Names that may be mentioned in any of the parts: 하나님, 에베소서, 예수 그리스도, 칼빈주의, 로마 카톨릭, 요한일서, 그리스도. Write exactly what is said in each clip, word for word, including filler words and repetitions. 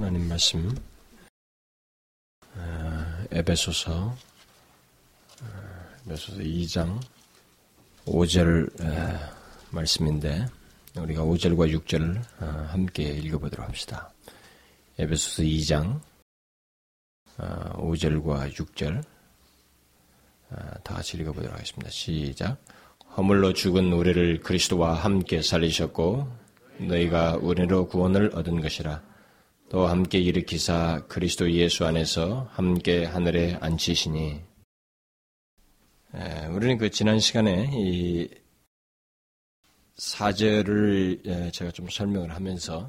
하나님 말씀 에베소서 에베소서 이 장 오 절 말씀인데 우리가 오 절과 육 절을 함께 읽어보도록 합시다. 에베소서 이 장 오 절과 육 절 다 같이 읽어보도록 하겠습니다. 시작. 허물로 죽은 우리를 그리스도와 함께 살리셨고 너희가 은혜로 구원을 얻은 것이라. 또 함께 일으키사 그리스도 예수 안에서 함께 하늘에 앉히시니. 에, 우리는 그 지난 시간에 이 사절을 에, 제가 좀 설명을 하면서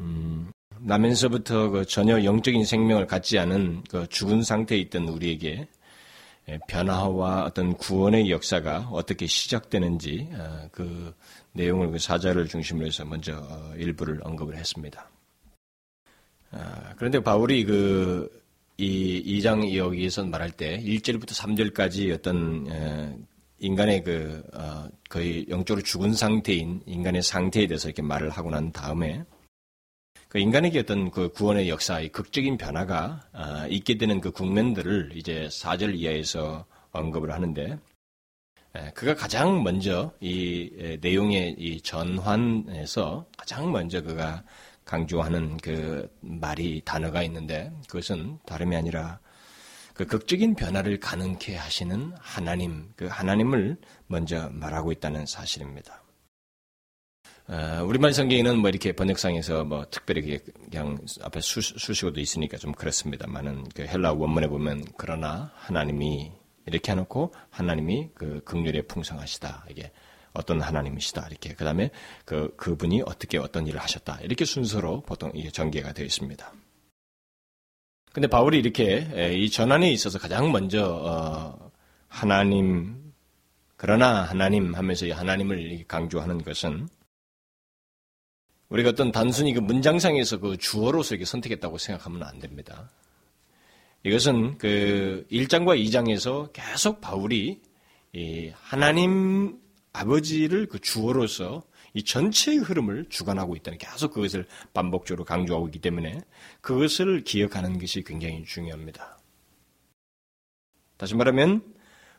음, 나면서부터 그 전혀 영적인 생명을 갖지 않은 그 죽은 상태에 있던 우리에게 에, 변화와 어떤 구원의 역사가 어떻게 시작되는지 아, 그 내용을 그 사절을 중심으로 해서 먼저 어, 일부를 언급을 했습니다. 아, 그런데 바울이 그, 이, 이 장 여기에서 말할 때, 일 절부터 삼 절까지 어떤, 에, 인간의 그, 어, 거의 영적으로 죽은 상태인 인간의 상태에 대해서 이렇게 말을 하고 난 다음에, 그 인간에게 어떤 그 구원의 역사, 이 극적인 변화가, 어, 있게 되는 그 국면들을 이제 사 절 이하에서 언급을 하는데, 에, 그가 가장 먼저 이 에, 내용의 이 전환에서 가장 먼저 그가 강조하는 그 말이 단어가 있는데 그것은 다름이 아니라 그 극적인 변화를 가능케 하시는 하나님, 그 하나님을 먼저 말하고 있다는 사실입니다. 어, 우리말 성경에는 뭐 이렇게 번역상에서 뭐 특별히 그냥 앞에 수, 수식어도 있으니까 좀 그렇습니다만은 그 헬라 원문에 보면 그러나 하나님이 이렇게 해놓고 하나님이 그 긍휼에 풍성하시다 이게. 어떤 하나님이시다 이렇게 그 다음에 그 그분이 어떻게 어떤 일을 하셨다 이렇게 순서로 보통 이게 전개가 되어 있습니다. 그런데 바울이 이렇게 이 전환에 있어서 가장 먼저 하나님 그러나 하나님 하면서 이 하나님을 강조하는 것은 우리가 어떤 단순히 그 문장상에서 그 주어로서 이렇게 선택했다고 생각하면 안 됩니다. 이것은 그 일 장과 이 장에서 계속 바울이 이 하나님 아버지를 그 주어로서 이 전체의 흐름을 주관하고 있다는 계속 그것을 반복적으로 강조하고 있기 때문에 그것을 기억하는 것이 굉장히 중요합니다. 다시 말하면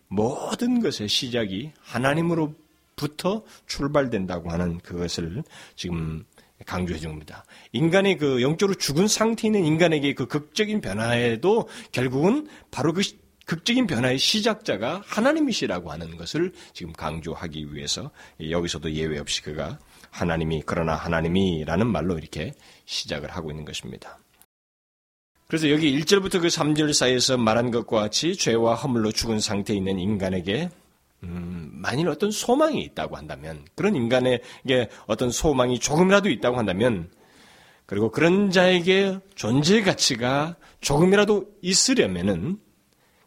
모든 것의 시작이 하나님으로부터 출발된다고 하는 그것을 지금 강조해 줍니다. 인간의 그 영적으로 죽은 상태에 있는 인간에게 그 극적인 변화에도 결국은 바로 그 극적인 변화의 시작자가 하나님이시라고 하는 것을 지금 강조하기 위해서 여기서도 예외 없이 그가 하나님이 그러나 하나님이라는 말로 이렇게 시작을 하고 있는 것입니다. 그래서 여기 일 절부터 그 삼 절 사이에서 말한 것과 같이 죄와 허물로 죽은 상태에 있는 인간에게 음, 만일 어떤 소망이 있다고 한다면 그런 인간에게 어떤 소망이 조금이라도 있다고 한다면 그리고 그런 자에게 존재 가치가 조금이라도 있으려면은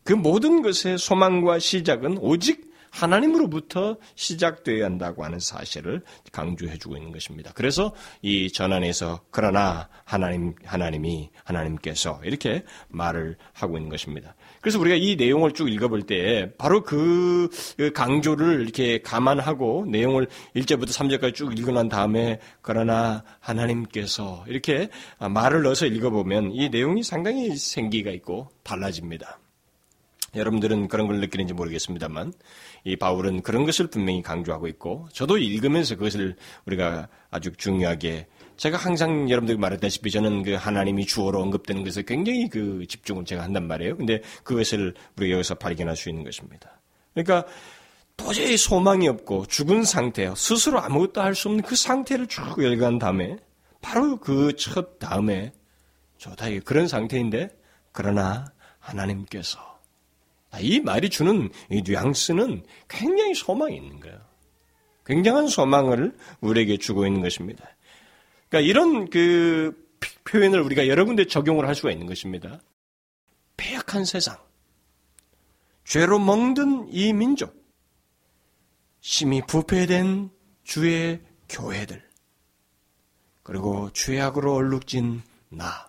그 모든 것의 소망과 시작은 오직 하나님으로부터 시작되어야 한다고 하는 사실을 강조해주고 있는 것입니다. 그래서 이 전환에서 그러나 하나님, 하나님이 하나님께서 이렇게 말을 하고 있는 것입니다. 그래서 우리가 이 내용을 쭉 읽어볼 때 바로 그 강조를 이렇게 감안하고 내용을 일 절부터 삼 절까지 쭉 읽고 난 다음에 그러나 하나님께서 이렇게 말을 넣어서 읽어보면 이 내용이 상당히 생기가 있고 달라집니다. 여러분들은 그런 걸 느끼는지 모르겠습니다만 이 바울은 그런 것을 분명히 강조하고 있고 저도 읽으면서 그것을 우리가 아주 중요하게 제가 항상 여러분들이 말했다시피 저는 그 하나님이 주어로 언급되는 것에 굉장히 그 집중을 제가 한단 말이에요. 근데 그것을 우리가 여기서 발견할 수 있는 것입니다. 그러니까 도저히 소망이 없고 죽은 상태예요. 스스로 아무것도 할 수 없는 그 상태를 쭉 열간 다음에 바로 그 첫 다음에 저다 그런 상태인데 그러나 하나님께서 이 말이 주는 이 뉘앙스는 굉장히 소망이 있는 거예요. 굉장한 소망을 우리에게 주고 있는 것입니다. 그러니까 이런 그 표현을 우리가 여러 군데 적용을 할 수가 있는 것입니다. 패역한 세상, 죄로 멍든 이 민족, 심히 부패된 주의 교회들, 그리고 죄악으로 얼룩진 나,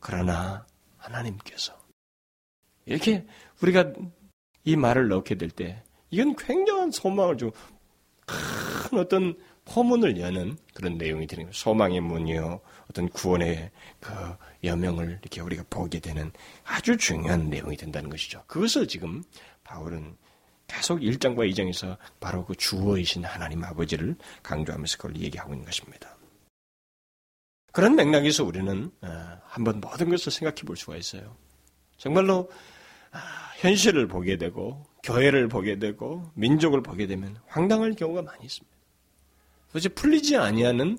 그러나 하나님께서 이렇게 우리가 이 말을 넣게 될 때 이건 굉장한 소망을 주고 큰 어떤 포문을 여는 그런 내용이 되는 거예요. 소망의 문이요, 어떤 구원의 그 여명을 이렇게 우리가 보게 되는 아주 중요한 내용이 된다는 것이죠. 그것을 지금 바울은 계속 일 장과 이 장에서 바로 그 주어이신 하나님 아버지를 강조하면서 그걸 얘기하고 있는 것입니다. 그런 맥락에서 우리는 한번 모든 것을 생각해 볼 수가 있어요. 정말로 현실을 보게 되고 교회를 보게 되고 민족을 보게 되면 황당할 경우가 많이 있습니다. 도대체 풀리지 아니하는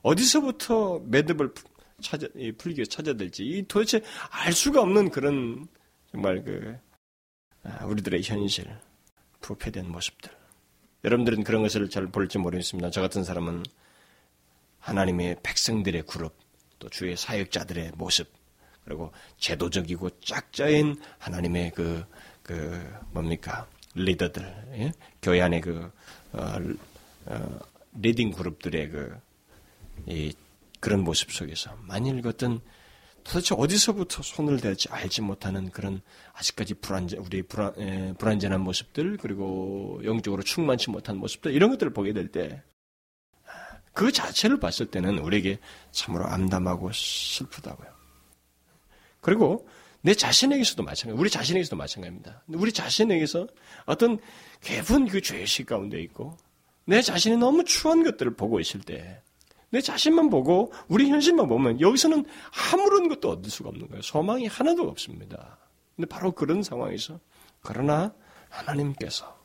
어디서부터 매듭을 찾아, 풀리기 위해서 찾아야 될지 도대체 알 수가 없는 그런 정말 그 우리들의 현실, 부패된 모습들. 여러분들은 그런 것을 잘 볼지 모르겠습니다. 저 같은 사람은 하나님의 백성들의 그룹, 또 주의 사역자들의 모습, 그리고 제도적이고 짝짜인 하나님의 그, 그, 뭡니까, 리더들, 예? 교회 안에 그, 어, 어, 리딩 그룹들의 그, 이, 그런 모습 속에서 많이 읽었던 도대체 어디서부터 손을 댈지 알지 못하는 그런 아직까지 불안전, 우리의 불안, 에, 불안전한 모습들, 그리고 영적으로 충만치 못한 모습들, 이런 것들을 보게 될 때, 그 자체를 봤을 때는 우리에게 참으로 암담하고 슬프다고요. 그리고 내 자신에게서도 마찬가지, 우리 자신에게서도 마찬가지입니다. 우리 자신에게서 어떤 깊은 그 죄의식 가운데 있고 내 자신이 너무 추한 것들을 보고 있을 때 내 자신만 보고 우리 현실만 보면 여기서는 아무런 것도 얻을 수가 없는 거예요. 소망이 하나도 없습니다. 근데 바로 그런 상황에서 그러나 하나님께서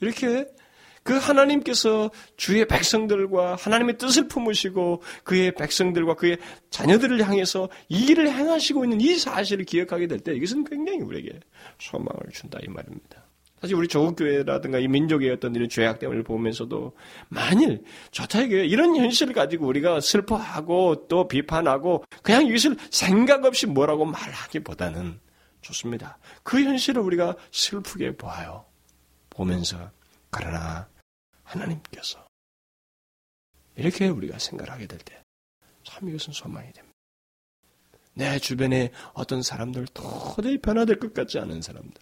이렇게 그 하나님께서 주의 백성들과 하나님의 뜻을 품으시고 그의 백성들과 그의 자녀들을 향해서 이 일을 행하시고 있는 이 사실을 기억하게 될 때 이것은 굉장히 우리에게 소망을 준다 이 말입니다. 사실 우리 조국교회라든가 이 민족의 어떤 이런 죄악됨을 보면서도 만일 저타이교회 이런 현실을 가지고 우리가 슬퍼하고 또 비판하고 그냥 이것을 생각 없이 뭐라고 말하기보다는 좋습니다. 그 현실을 우리가 슬프게 보아요. 보면서 그러나 하나님께서 이렇게 우리가 생각을 하게 될 때 참 이것은 소망이 됩니다. 내 주변에 어떤 사람들 도저히 변화될 것 같지 않은 사람들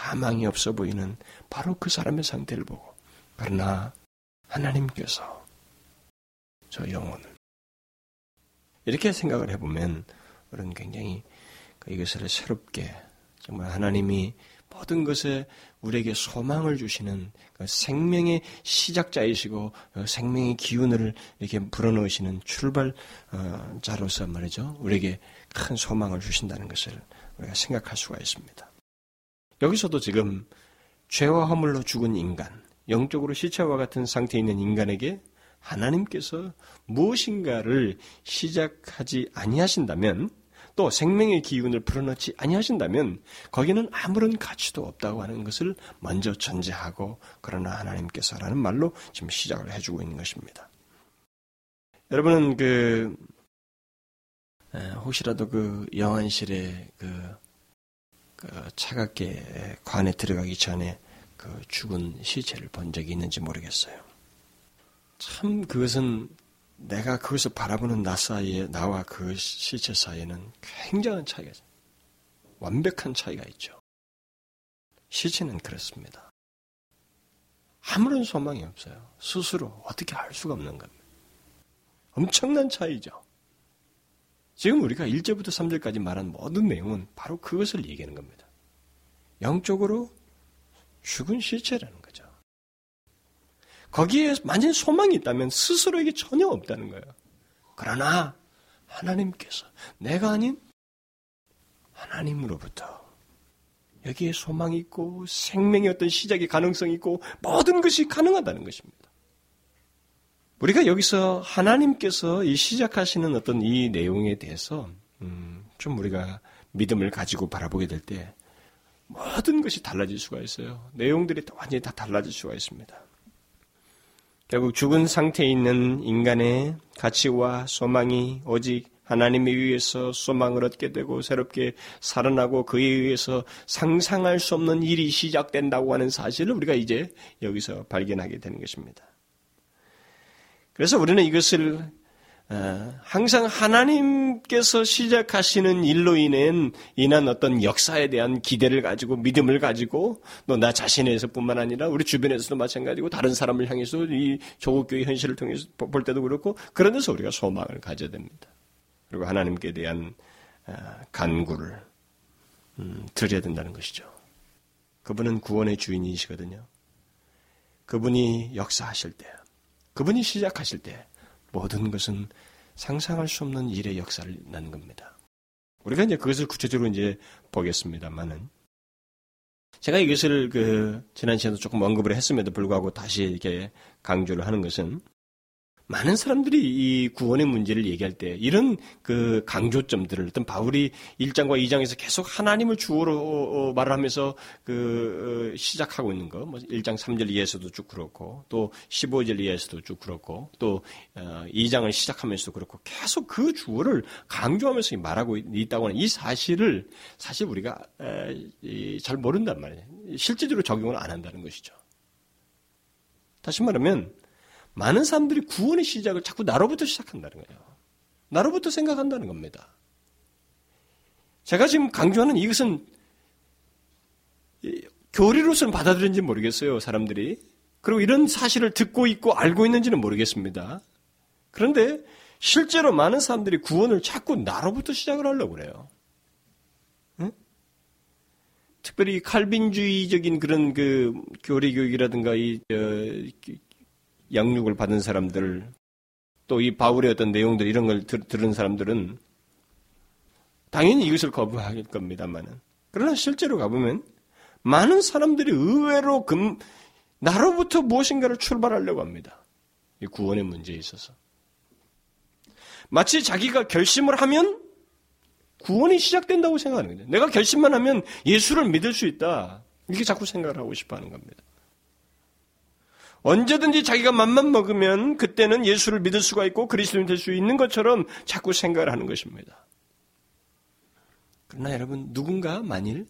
가망이 없어 보이는 바로 그 사람의 상태를 보고 그러나 하나님께서 저 영혼을 이렇게 생각을 해보면 우리는 굉장히 이것을 새롭게 정말 하나님이 모든 것에 우리에게 소망을 주시는 그 생명의 시작자이시고 그 생명의 기운을 이렇게 불어넣으시는 출발자로서 말이죠. 우리에게 큰 소망을 주신다는 것을 우리가 생각할 수가 있습니다. 여기서도 지금 죄와 허물로 죽은 인간, 영적으로 시체와 같은 상태에 있는 인간에게 하나님께서 무엇인가를 시작하지 아니하신다면 또 생명의 기운을 불어넣지 아니하신다면 거기는 아무런 가치도 없다고 하는 것을 먼저 전제하고 그러나 하나님께서라는 말로 지금 시작을 해주고 있는 것입니다. 여러분은 그 혹시라도 그 영안실에 그, 그 차갑게 관에 들어가기 전에 그 죽은 시체를 본 적이 있는지 모르겠어요. 참 그것은 내가 그것을 바라보는 나 사이에, 나와 그 시체 사이에는 굉장한 차이가 있어요. 완벽한 차이가 있죠. 시체는 그렇습니다. 아무런 소망이 없어요. 스스로 어떻게 알 수가 없는 겁니다. 엄청난 차이죠. 지금 우리가 일 절부터 삼 절까지 말한 모든 내용은 바로 그것을 얘기하는 겁니다. 영적으로 죽은 시체라는 거죠. 거기에 만약에 소망이 있다면 스스로에게 전혀 없다는 거예요. 그러나 하나님께서 내가 아닌 하나님으로부터 여기에 소망이 있고 생명의 어떤 시작의 가능성이 있고 모든 것이 가능하다는 것입니다. 우리가 여기서 하나님께서 이 시작하시는 어떤 이 내용에 대해서 음, 좀 우리가 믿음을 가지고 바라보게 될 때 모든 것이 달라질 수가 있어요. 내용들이 완전히 다 달라질 수가 있습니다. 결국 죽은 상태에 있는 인간의 가치와 소망이 오직 하나님에 의해서 소망을 얻게 되고 새롭게 살아나고 그에 의해서 상상할 수 없는 일이 시작된다고 하는 사실을 우리가 이제 여기서 발견하게 되는 것입니다. 그래서 우리는 이것을 항상 하나님께서 시작하시는 일로 인한, 인한 어떤 역사에 대한 기대를 가지고 믿음을 가지고 또 나 자신에서뿐만 아니라 우리 주변에서도 마찬가지고 다른 사람을 향해서 이 조국교회 현실을 통해서 볼 때도 그렇고 그런 데서 우리가 소망을 가져야 됩니다. 그리고 하나님께 대한 간구를 드려야 된다는 것이죠. 그분은 구원의 주인이시거든요. 그분이 역사하실 때, 그분이 시작하실 때 모든 것은 상상할 수 없는 일의 역사를 나는 겁니다. 우리가 이제 그것을 구체적으로 이제 보겠습니다만은, 제가 이것을 그, 지난 시간에도 조금 언급을 했음에도 불구하고 다시 이렇게 강조를 하는 것은, 많은 사람들이 이 구원의 문제를 얘기할 때 이런 그 강조점들을 어떤 바울이 일 장과 이 장에서 계속 하나님을 주어로 말을 하면서 그 시작하고 있는 거, 뭐 일 장 삼 절 이하에서도 쭉 그렇고 또 십오 절 이하에서도 쭉 그렇고 또 이 장을 시작하면서도 그렇고 계속 그 주어를 강조하면서 말하고 있다고 하는 이 사실을 사실 우리가 잘 모른단 말이에요. 실제적으로 적용을 안 한다는 것이죠. 다시 말하면 많은 사람들이 구원의 시작을 자꾸 나로부터 시작한다는 거예요. 나로부터 생각한다는 겁니다. 제가 지금 강조하는 이것은 교리로서는 받아들였는지 모르겠어요, 사람들이. 그리고 이런 사실을 듣고 있고 알고 있는지는 모르겠습니다. 그런데 실제로 많은 사람들이 구원을 자꾸 나로부터 시작을 하려고 그래요. 특별히 칼빈주의적인 그런 그 교리 교육이라든가 이 어, 양육을 받은 사람들, 또 이 바울의 어떤 내용들, 이런 걸 들, 들은 사람들은 당연히 이것을 거부할 겁니다만은. 그러나 실제로 가보면 많은 사람들이 의외로 금, 나로부터 무엇인가를 출발하려고 합니다. 이 구원의 문제에 있어서. 마치 자기가 결심을 하면 구원이 시작된다고 생각하는 거죠. 내가 결심만 하면 예수를 믿을 수 있다. 이렇게 자꾸 생각을 하고 싶어 하는 겁니다. 언제든지 자기가 맘만 먹으면 그때는 예수를 믿을 수가 있고 그리스도인이 될 수 있는 것처럼 자꾸 생각을 하는 것입니다. 그러나 여러분, 누군가 만일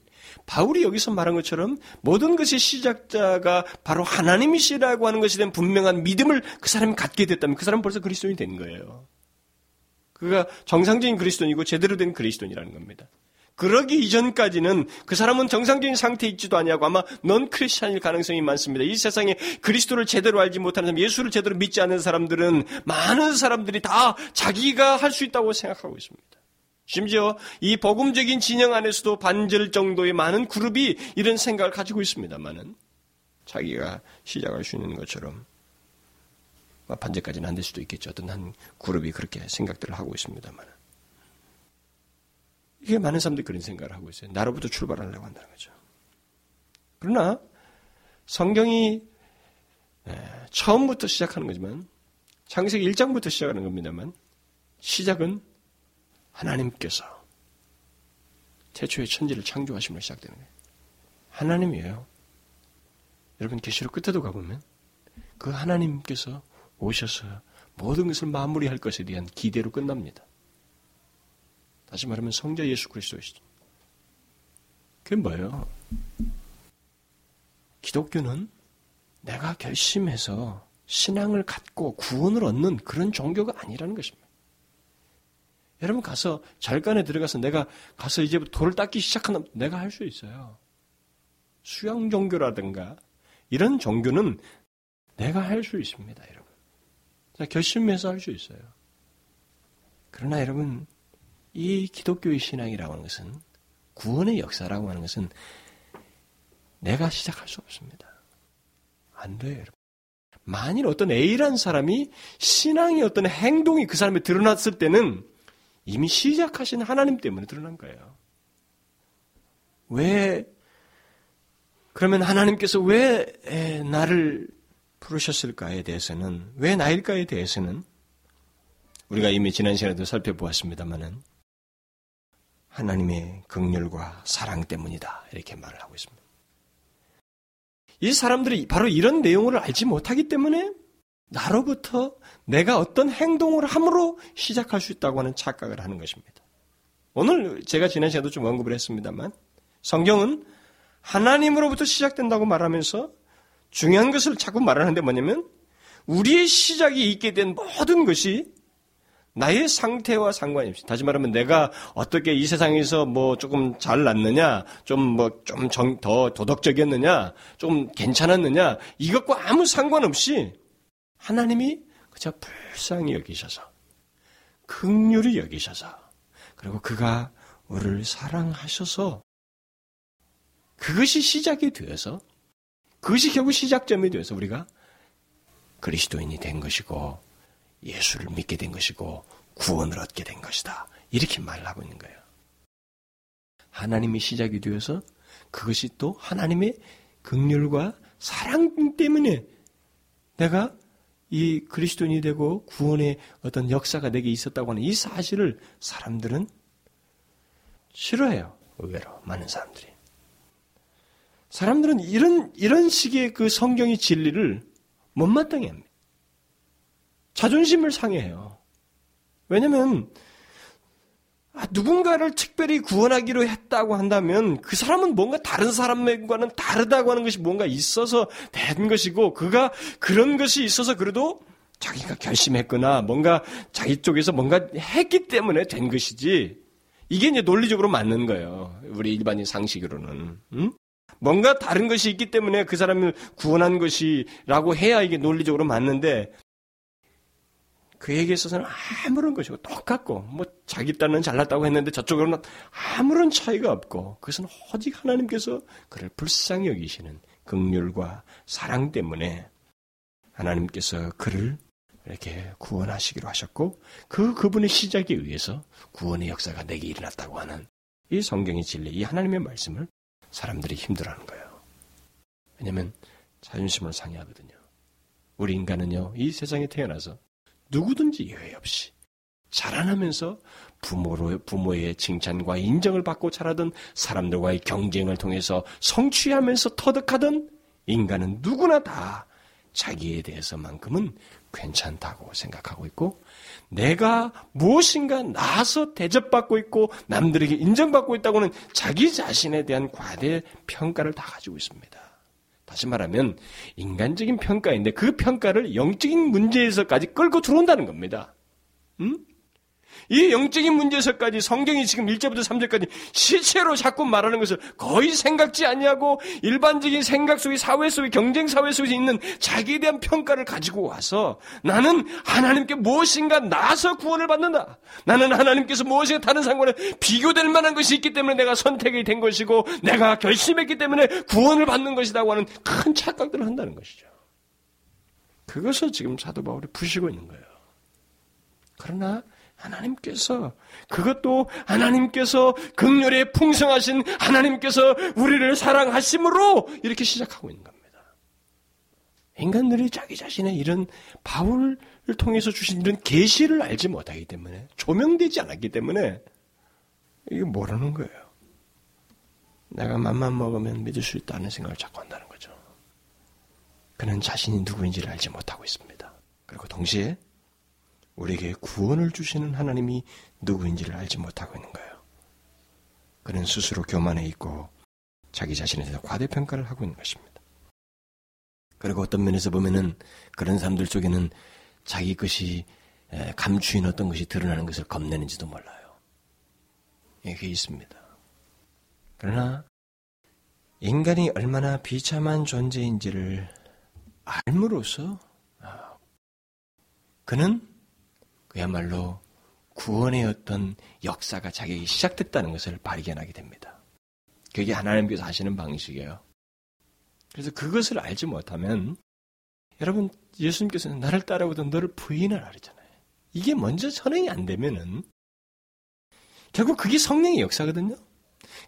바울이 여기서 말한 것처럼 모든 것이 시작자가 바로 하나님이시라고 하는 것에 대한 분명한 믿음을 그 사람이 갖게 됐다면 그 사람은 벌써 그리스도인이 된 거예요. 그가 정상적인 그리스도인이고 제대로 된 그리스도인이라는 겁니다. 그러기 이전까지는 그 사람은 정상적인 상태에 있지도 아니하고 아마 넌 크리스찬일 가능성이 많습니다. 이 세상에 그리스도를 제대로 알지 못하는 사람, 예수를 제대로 믿지 않는 사람들은 많은 사람들이 다 자기가 할 수 있다고 생각하고 있습니다. 심지어 이 복음적인 진영 안에서도 반절 정도의 많은 그룹이 이런 생각을 가지고 있습니다만은 자기가 시작할 수 있는 것처럼, 반절까지는 안 될 수도 있겠죠. 어떤 한 그룹이 그렇게 생각들을 하고 있습니다만은. 이게 많은 사람들이 그런 생각을 하고 있어요. 나로부터 출발하려고 한다는 거죠. 그러나 성경이 처음부터 시작하는 거지만, 창세기 일 장부터 시작하는 겁니다만, 시작은 하나님께서 태초에 천지를 창조하심으로 시작되는 거예요. 하나님이에요. 여러분, 계시록 끝에도 가보면 그 하나님께서 오셔서 모든 것을 마무리할 것에 대한 기대로 끝납니다. 다시 말하면 성자 예수 그리스도시죠. 그게 뭐예요? 기독교는 내가 결심해서 신앙을 갖고 구원을 얻는 그런 종교가 아니라는 것입니다. 여러분, 가서 절간에 들어가서 내가 가서 이제부터 돌을 닦기 시작하면 내가 할 수 있어요. 수양 종교라든가 이런 종교는 내가 할 수 있습니다, 여러분. 결심해서 할 수 있어요. 그러나 여러분, 이 기독교의 신앙이라고 하는 것은, 구원의 역사라고 하는 것은 내가 시작할 수 없습니다. 안 돼요, 여러분. 만일 어떤 A라는 사람이 신앙의 어떤 행동이 그 사람에 드러났을 때는 이미 시작하신 하나님 때문에 드러난 거예요. 왜, 그러면 하나님께서 왜 나를 부르셨을까에 대해서는, 왜 나일까에 대해서는 우리가 이미 지난 시간에도 살펴보았습니다만은, 하나님의 긍휼과 사랑 때문이다, 이렇게 말을 하고 있습니다. 이 사람들이 바로 이런 내용을 알지 못하기 때문에 나로부터 내가 어떤 행동을 함으로 시작할 수 있다고 하는 착각을 하는 것입니다. 오늘 제가 지난 시간에도 좀 언급을 했습니다만, 성경은 하나님으로부터 시작된다고 말하면서 중요한 것을 자꾸 말하는데 뭐냐면, 우리의 시작이 있게 된 모든 것이 나의 상태와 상관이 없이, 다시 말하면 내가 어떻게 이 세상에서 뭐 조금 잘 났느냐, 좀 뭐 좀 더 도덕적이었느냐, 좀 괜찮았느냐, 이것과 아무 상관없이 하나님이 그저 불쌍히 여기셔서, 긍휼히 여기셔서, 그리고 그가 우리를 사랑하셔서 그것이 시작이 되어서, 그것이 결국 시작점이 되어서 우리가 그리스도인이 된 것이고 예수를 믿게 된 것이고 구원을 얻게 된 것이다. 이렇게 말을 하고 있는 거예요. 하나님이 시작이 되어서 그것이 또 하나님의 긍휼과 사랑 때문에 내가 이 그리스도인이 되고 구원의 어떤 역사가 내게 있었다고 하는 이 사실을 사람들은 싫어해요. 의외로 많은 사람들이. 사람들은 이런 이런 식의 그 성경의 진리를 못마땅해 합니다. 자존심을 상해해요. 왜냐하면 누군가를 특별히 구원하기로 했다고 한다면 그 사람은 뭔가 다른 사람과는 다르다고 하는 것이 뭔가 있어서 된 것이고, 그가 그런 것이 있어서 그래도 자기가 결심했거나 뭔가 자기 쪽에서 뭔가 했기 때문에 된 것이지, 이게 이제 논리적으로 맞는 거예요. 우리 일반인 상식으로는. 응? 뭔가 다른 것이 있기 때문에 그 사람을 구원한 것이라고 해야 이게 논리적으로 맞는데, 그에게 있어서는 아무런 것이고 똑같고, 뭐 자기 딴은 잘났다고 했는데 저쪽으로는 아무런 차이가 없고, 그것은 오직 하나님께서 그를 불쌍히 여기시는 긍휼과 사랑 때문에 하나님께서 그를 이렇게 구원하시기로 하셨고, 그 그분의 시작에 의해서 구원의 역사가 내게 일어났다고 하는 이 성경의 진리, 이 하나님의 말씀을 사람들이 힘들어하는 거예요. 왜냐하면 자존심을 상해하거든요. 우리 인간은요, 이 세상에 태어나서 누구든지 예외 없이 자라나면서 부모로, 부모의 칭찬과 인정을 받고 자라던, 사람들과의 경쟁을 통해서 성취하면서 터득하던 인간은 누구나 다 자기에 대해서만큼은 괜찮다고 생각하고 있고, 내가 무엇인가 나서 대접받고 있고 남들에게 인정받고 있다고는 자기 자신에 대한 과대 평가를 다 가지고 있습니다. 다시 말하면 인간적인 평가인데 그 평가를 영적인 문제에서까지 끌고 들어온다는 겁니다. 음? 이 영적인 문제에서까지 성경이 지금 일 절부터 삼 절까지 실체로 자꾸 말하는 것을 거의 생각지 아니하고 일반적인 생각 속의 사회 속의 경쟁 사회 속에 있는 자기에 대한 평가를 가지고 와서, 나는 하나님께 무엇인가 나서 구원을 받는다, 나는 하나님께서 무엇인가 다른 상관에 비교될 만한 것이 있기 때문에 내가 선택이 된 것이고 내가 결심했기 때문에 구원을 받는 것이라고 하는 큰 착각들을 한다는 것이죠. 그것을 지금 사도 바울이 부시고 있는 거예요. 그러나 하나님께서, 그것도 하나님께서 긍휼에 풍성하신 하나님께서 우리를 사랑하심으로 이렇게 시작하고 있는 겁니다. 인간들이 자기 자신의 이런 바울을 통해서 주신 이런 계시를 알지 못하기 때문에, 조명되지 않았기 때문에 이게 모르는 거예요. 내가 맘만 먹으면 믿을 수 있다는 생각을 자꾸 한다는 거죠. 그는 자신이 누구인지를 알지 못하고 있습니다. 그리고 동시에 우리에게 구원을 주시는 하나님이 누구인지를 알지 못하고 있는 거예요. 그는 스스로 교만해 있고 자기 자신에 대해서 과대평가를 하고 있는 것입니다. 그리고 어떤 면에서 보면은 그런 사람들 쪽에는 자기 것이 감추인 어떤 것이 드러나는 것을 겁내는지도 몰라요. 이게 있습니다. 그러나 인간이 얼마나 비참한 존재인지를 알므로써 그는 그야말로 구원의 어떤 역사가 자기에게 시작됐다는 것을 발견하게 됩니다. 그게 하나님께서 하시는 방식이에요. 그래서 그것을 알지 못하면, 여러분, 예수님께서는 나를 따라오던 너를 부인하라 그랬잖아요. 이게 먼저 선행이 안 되면은 결국 그게 성령의 역사거든요.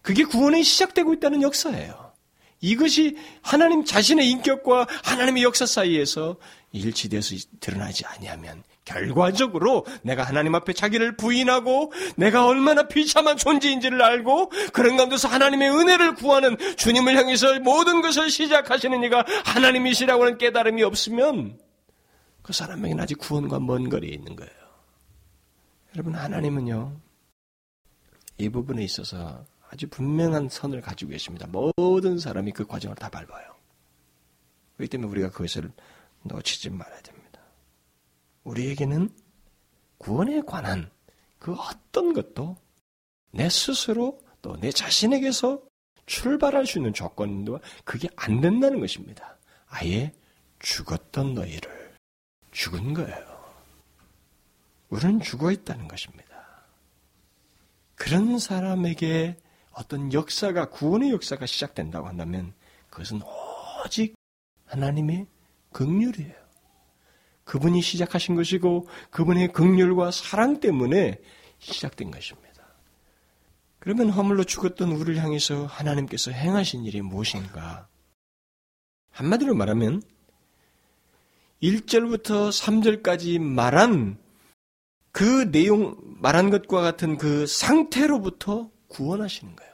그게 구원이 시작되고 있다는 역사예요. 이것이 하나님 자신의 인격과 하나님의 역사 사이에서 일치돼서 드러나지 아니하면 결과적으로 내가 하나님 앞에 자기를 부인하고 내가 얼마나 비참한 존재인지를 알고, 그런 가운데서 하나님의 은혜를 구하는, 주님을 향해서 모든 것을 시작하시는 이가 하나님이시라고 하는 깨달음이 없으면 그 사람에게는 아직 구원과 먼 거리에 있는 거예요. 여러분, 하나님은요, 이 부분에 있어서 아주 분명한 선을 가지고 계십니다. 모든 사람이 그 과정을 다 밟아요. 그렇기 때문에 우리가 그것을 놓치지 말아야 됩니다. 우리에게는 구원에 관한 그 어떤 것도 내 스스로 또 내 자신에게서 출발할 수 있는 조건도 그게 안 된다는 것입니다. 아예 죽었던 너희를 죽은 거예요. 우리는 죽어 있다는 것입니다. 그런 사람에게 어떤 역사가, 구원의 역사가 시작된다고 한다면 그것은 오직 하나님의 긍휼이에요. 그분이 시작하신 것이고 그분의 긍휼과 사랑 때문에 시작된 것입니다. 그러면 허물로 죽었던 우리를 향해서 하나님께서 행하신 일이 무엇인가? 한마디로 말하면 일 절부터 삼 절까지 말한 그 내용, 말한 것과 같은 그 상태로부터 구원하시는 거예요.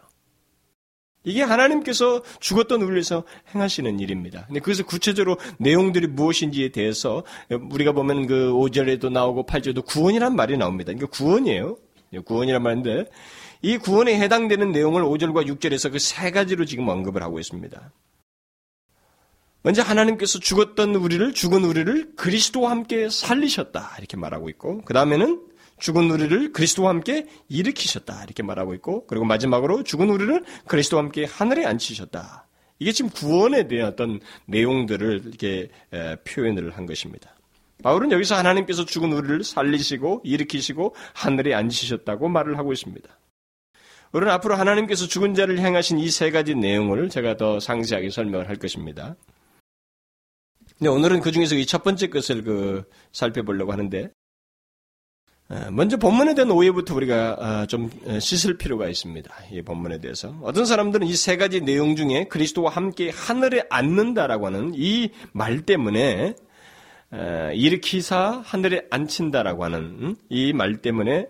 이게 하나님께서 죽었던 우리를 위해서 행하시는 일입니다. 근데 그래서 구체적으로 내용들이 무엇인지에 대해서 우리가 보면 그 오 절에도 나오고 팔 절도 구원이란 말이 나옵니다. 그러니까 구원이에요. 구원이란 말인데 이 구원에 해당되는 내용을 오 절과 육 절에서 그 세 가지로 지금 언급을 하고 있습니다. 먼저 하나님께서 죽었던 우리를, 죽은 우리를 그리스도와 함께 살리셨다 이렇게 말하고 있고, 그 다음에는 죽은 우리를 그리스도와 함께 일으키셨다 이렇게 말하고 있고, 그리고 마지막으로 죽은 우리를 그리스도와 함께 하늘에 앉히셨다. 이게 지금 구원에 대한 어떤 내용들을 이렇게 표현을 한 것입니다. 바울은 여기서 하나님께서 죽은 우리를 살리시고 일으키시고 하늘에 앉히셨다고 말을 하고 있습니다. 우리는 앞으로 하나님께서 죽은 자를 향하신 이 세 가지 내용을 제가 더 상세하게 설명을 할 것입니다. 근데 오늘은 그 중에서 이 첫 번째 것을 그 살펴보려고 하는데, 먼저 본문에 대한 오해부터 우리가 좀 씻을 필요가 있습니다. 이 본문에 대해서. 어떤 사람들은 이 세 가지 내용 중에 그리스도와 함께 하늘에 앉는다라고 하는 이 말 때문에, 일으키사 하늘에 앉힌다라고 하는 이 말 때문에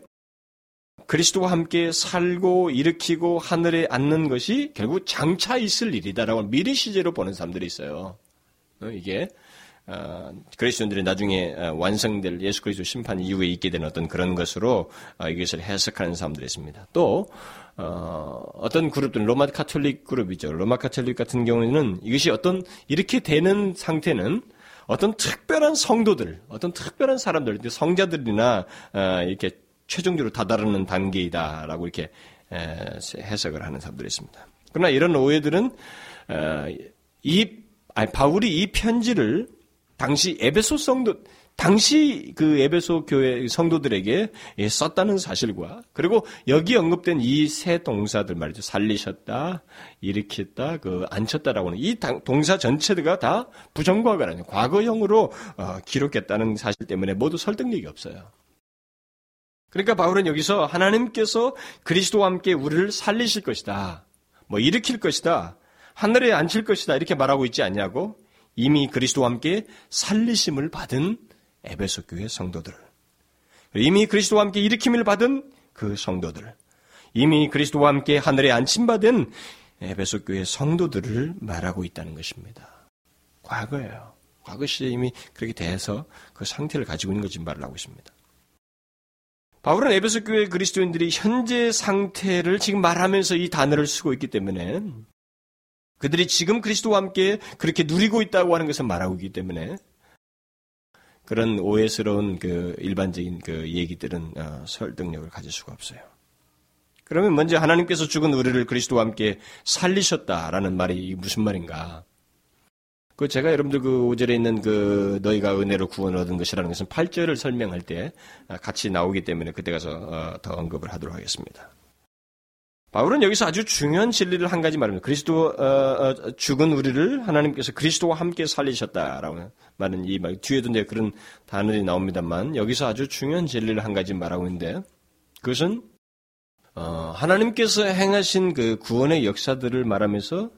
그리스도와 함께 살고 일으키고 하늘에 앉는 것이 결국 장차 있을 일이다라고 미리 시제로 보는 사람들이 있어요. 이게 어, 그리스도인들이 나중에 완성될 예수 그리스도 심판 이후에 있게 되는 어떤 그런 것으로 이것을 해석하는 사람들이 있습니다. 또 어, 어떤 그룹들은 로마 카톨릭 그룹이죠. 로마 카톨릭 같은 경우에는 이것이 어떤 이렇게 되는 상태는 어떤 특별한 성도들, 어떤 특별한 사람들, 성자들이나 어, 이렇게 최종적으로 다다르는 단계이다라고 이렇게 에, 해석을 하는 사람들이 있습니다. 그러나 이런 오해들은 어, 이 아니, 바울이 이 편지를 당시 에베소 성도, 당시 그 에베소 교회 성도들에게 썼다는 사실과, 그리고 여기 언급된 이 세 동사들 말이죠. 살리셨다, 일으켰다, 그, 앉혔다라고 하는 이 동사 전체가 다 부정과가 아니에요. 과거형으로 어, 기록했다는 사실 때문에 모두 설득력이 없어요. 그러니까 바울은 여기서 하나님께서 그리스도와 함께 우리를 살리실 것이다, 뭐, 일으킬 것이다, 하늘에 앉힐 것이다 이렇게 말하고 있지 않냐고, 이미 그리스도와 함께 살리심을 받은 에베소 교회 성도들, 이미 그리스도와 함께 일으킴을 받은 그 성도들, 이미 그리스도와 함께 하늘에 앉힘받은 에베소 교회 성도들을 말하고 있다는 것입니다. 과거예요. 과거 시에 이미 그렇게 돼서 그 상태를 가지고 있는 것을 말을 하고 있습니다. 바울은 에베소 교회 그리스도인들이 현재 상태를 지금 말하면서 이 단어를 쓰고 있기 때문에, 그들이 지금 그리스도와 함께 그렇게 누리고 있다고 하는 것을 말하고 있기 때문에 그런 오해스러운 그 일반적인 그 얘기들은 어, 설득력을 가질 수가 없어요. 그러면 먼저 하나님께서 죽은 우리를 그리스도와 함께 살리셨다라는 말이 무슨 말인가? 그 제가 여러분들 그 오 절에 있는 그 너희가 은혜로 구원을 얻은 것이라는 것은 팔 절을 설명할 때 같이 나오기 때문에 그때 가서 어, 더 언급을 하도록 하겠습니다. 바울은 여기서 아주 중요한 진리를 한 가지 말합니다. 그리스도 어, 어, 죽은 우리를 하나님께서 그리스도와 함께 살리셨다라고 말은 이 말, 뒤에도 이제 그런 단어들이 나옵니다만 여기서 아주 중요한 진리를 한 가지 말하고 있는데, 그것은 어, 하나님께서 행하신 그 구원의 역사들을 말하면서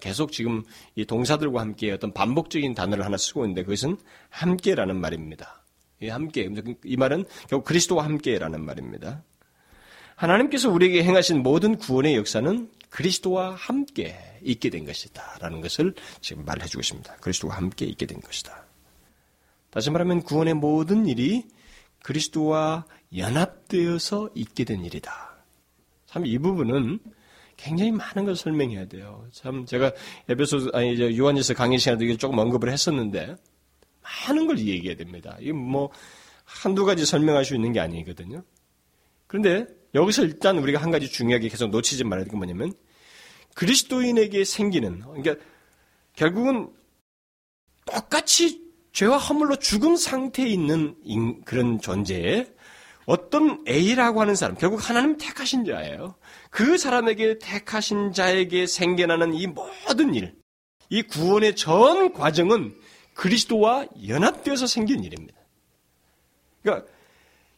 계속 지금 이 동사들과 함께 어떤 반복적인 단어를 하나 쓰고 있는데, 그것은 함께라는 말입니다. 이 함께, 이 말은 결국 그리스도와 함께라는 말입니다. 하나님께서 우리에게 행하신 모든 구원의 역사는 그리스도와 함께 있게 된 것이다 라는 것을 지금 말해주고 있습니다. 그리스도와 함께 있게 된 것이다. 다시 말하면 구원의 모든 일이 그리스도와 연합되어서 있게 된 일이다. 참 이 부분은 굉장히 많은 걸 설명해야 돼요. 참 제가 에베소, 아니 이제 요한일서 강의 시간에도 조금 언급을 했었는데 많은 걸 얘기해야 됩니다. 이게 뭐 한두 가지 설명할 수 있는 게 아니거든요. 그런데 여기서 일단 우리가 한 가지 중요하게 계속 놓치지 말아야 될 게 뭐냐면 그리스도인에게 생기는, 그러니까 결국은 똑같이 죄와 허물로 죽은 상태에 있는 그런 존재에 어떤 A라고 하는 사람, 결국 하나님 택하신 자예요. 그 사람에게, 택하신 자에게 생겨나는 이 모든 일, 이 구원의 전 과정은 그리스도와 연합되어서 생긴 일입니다. 그러니까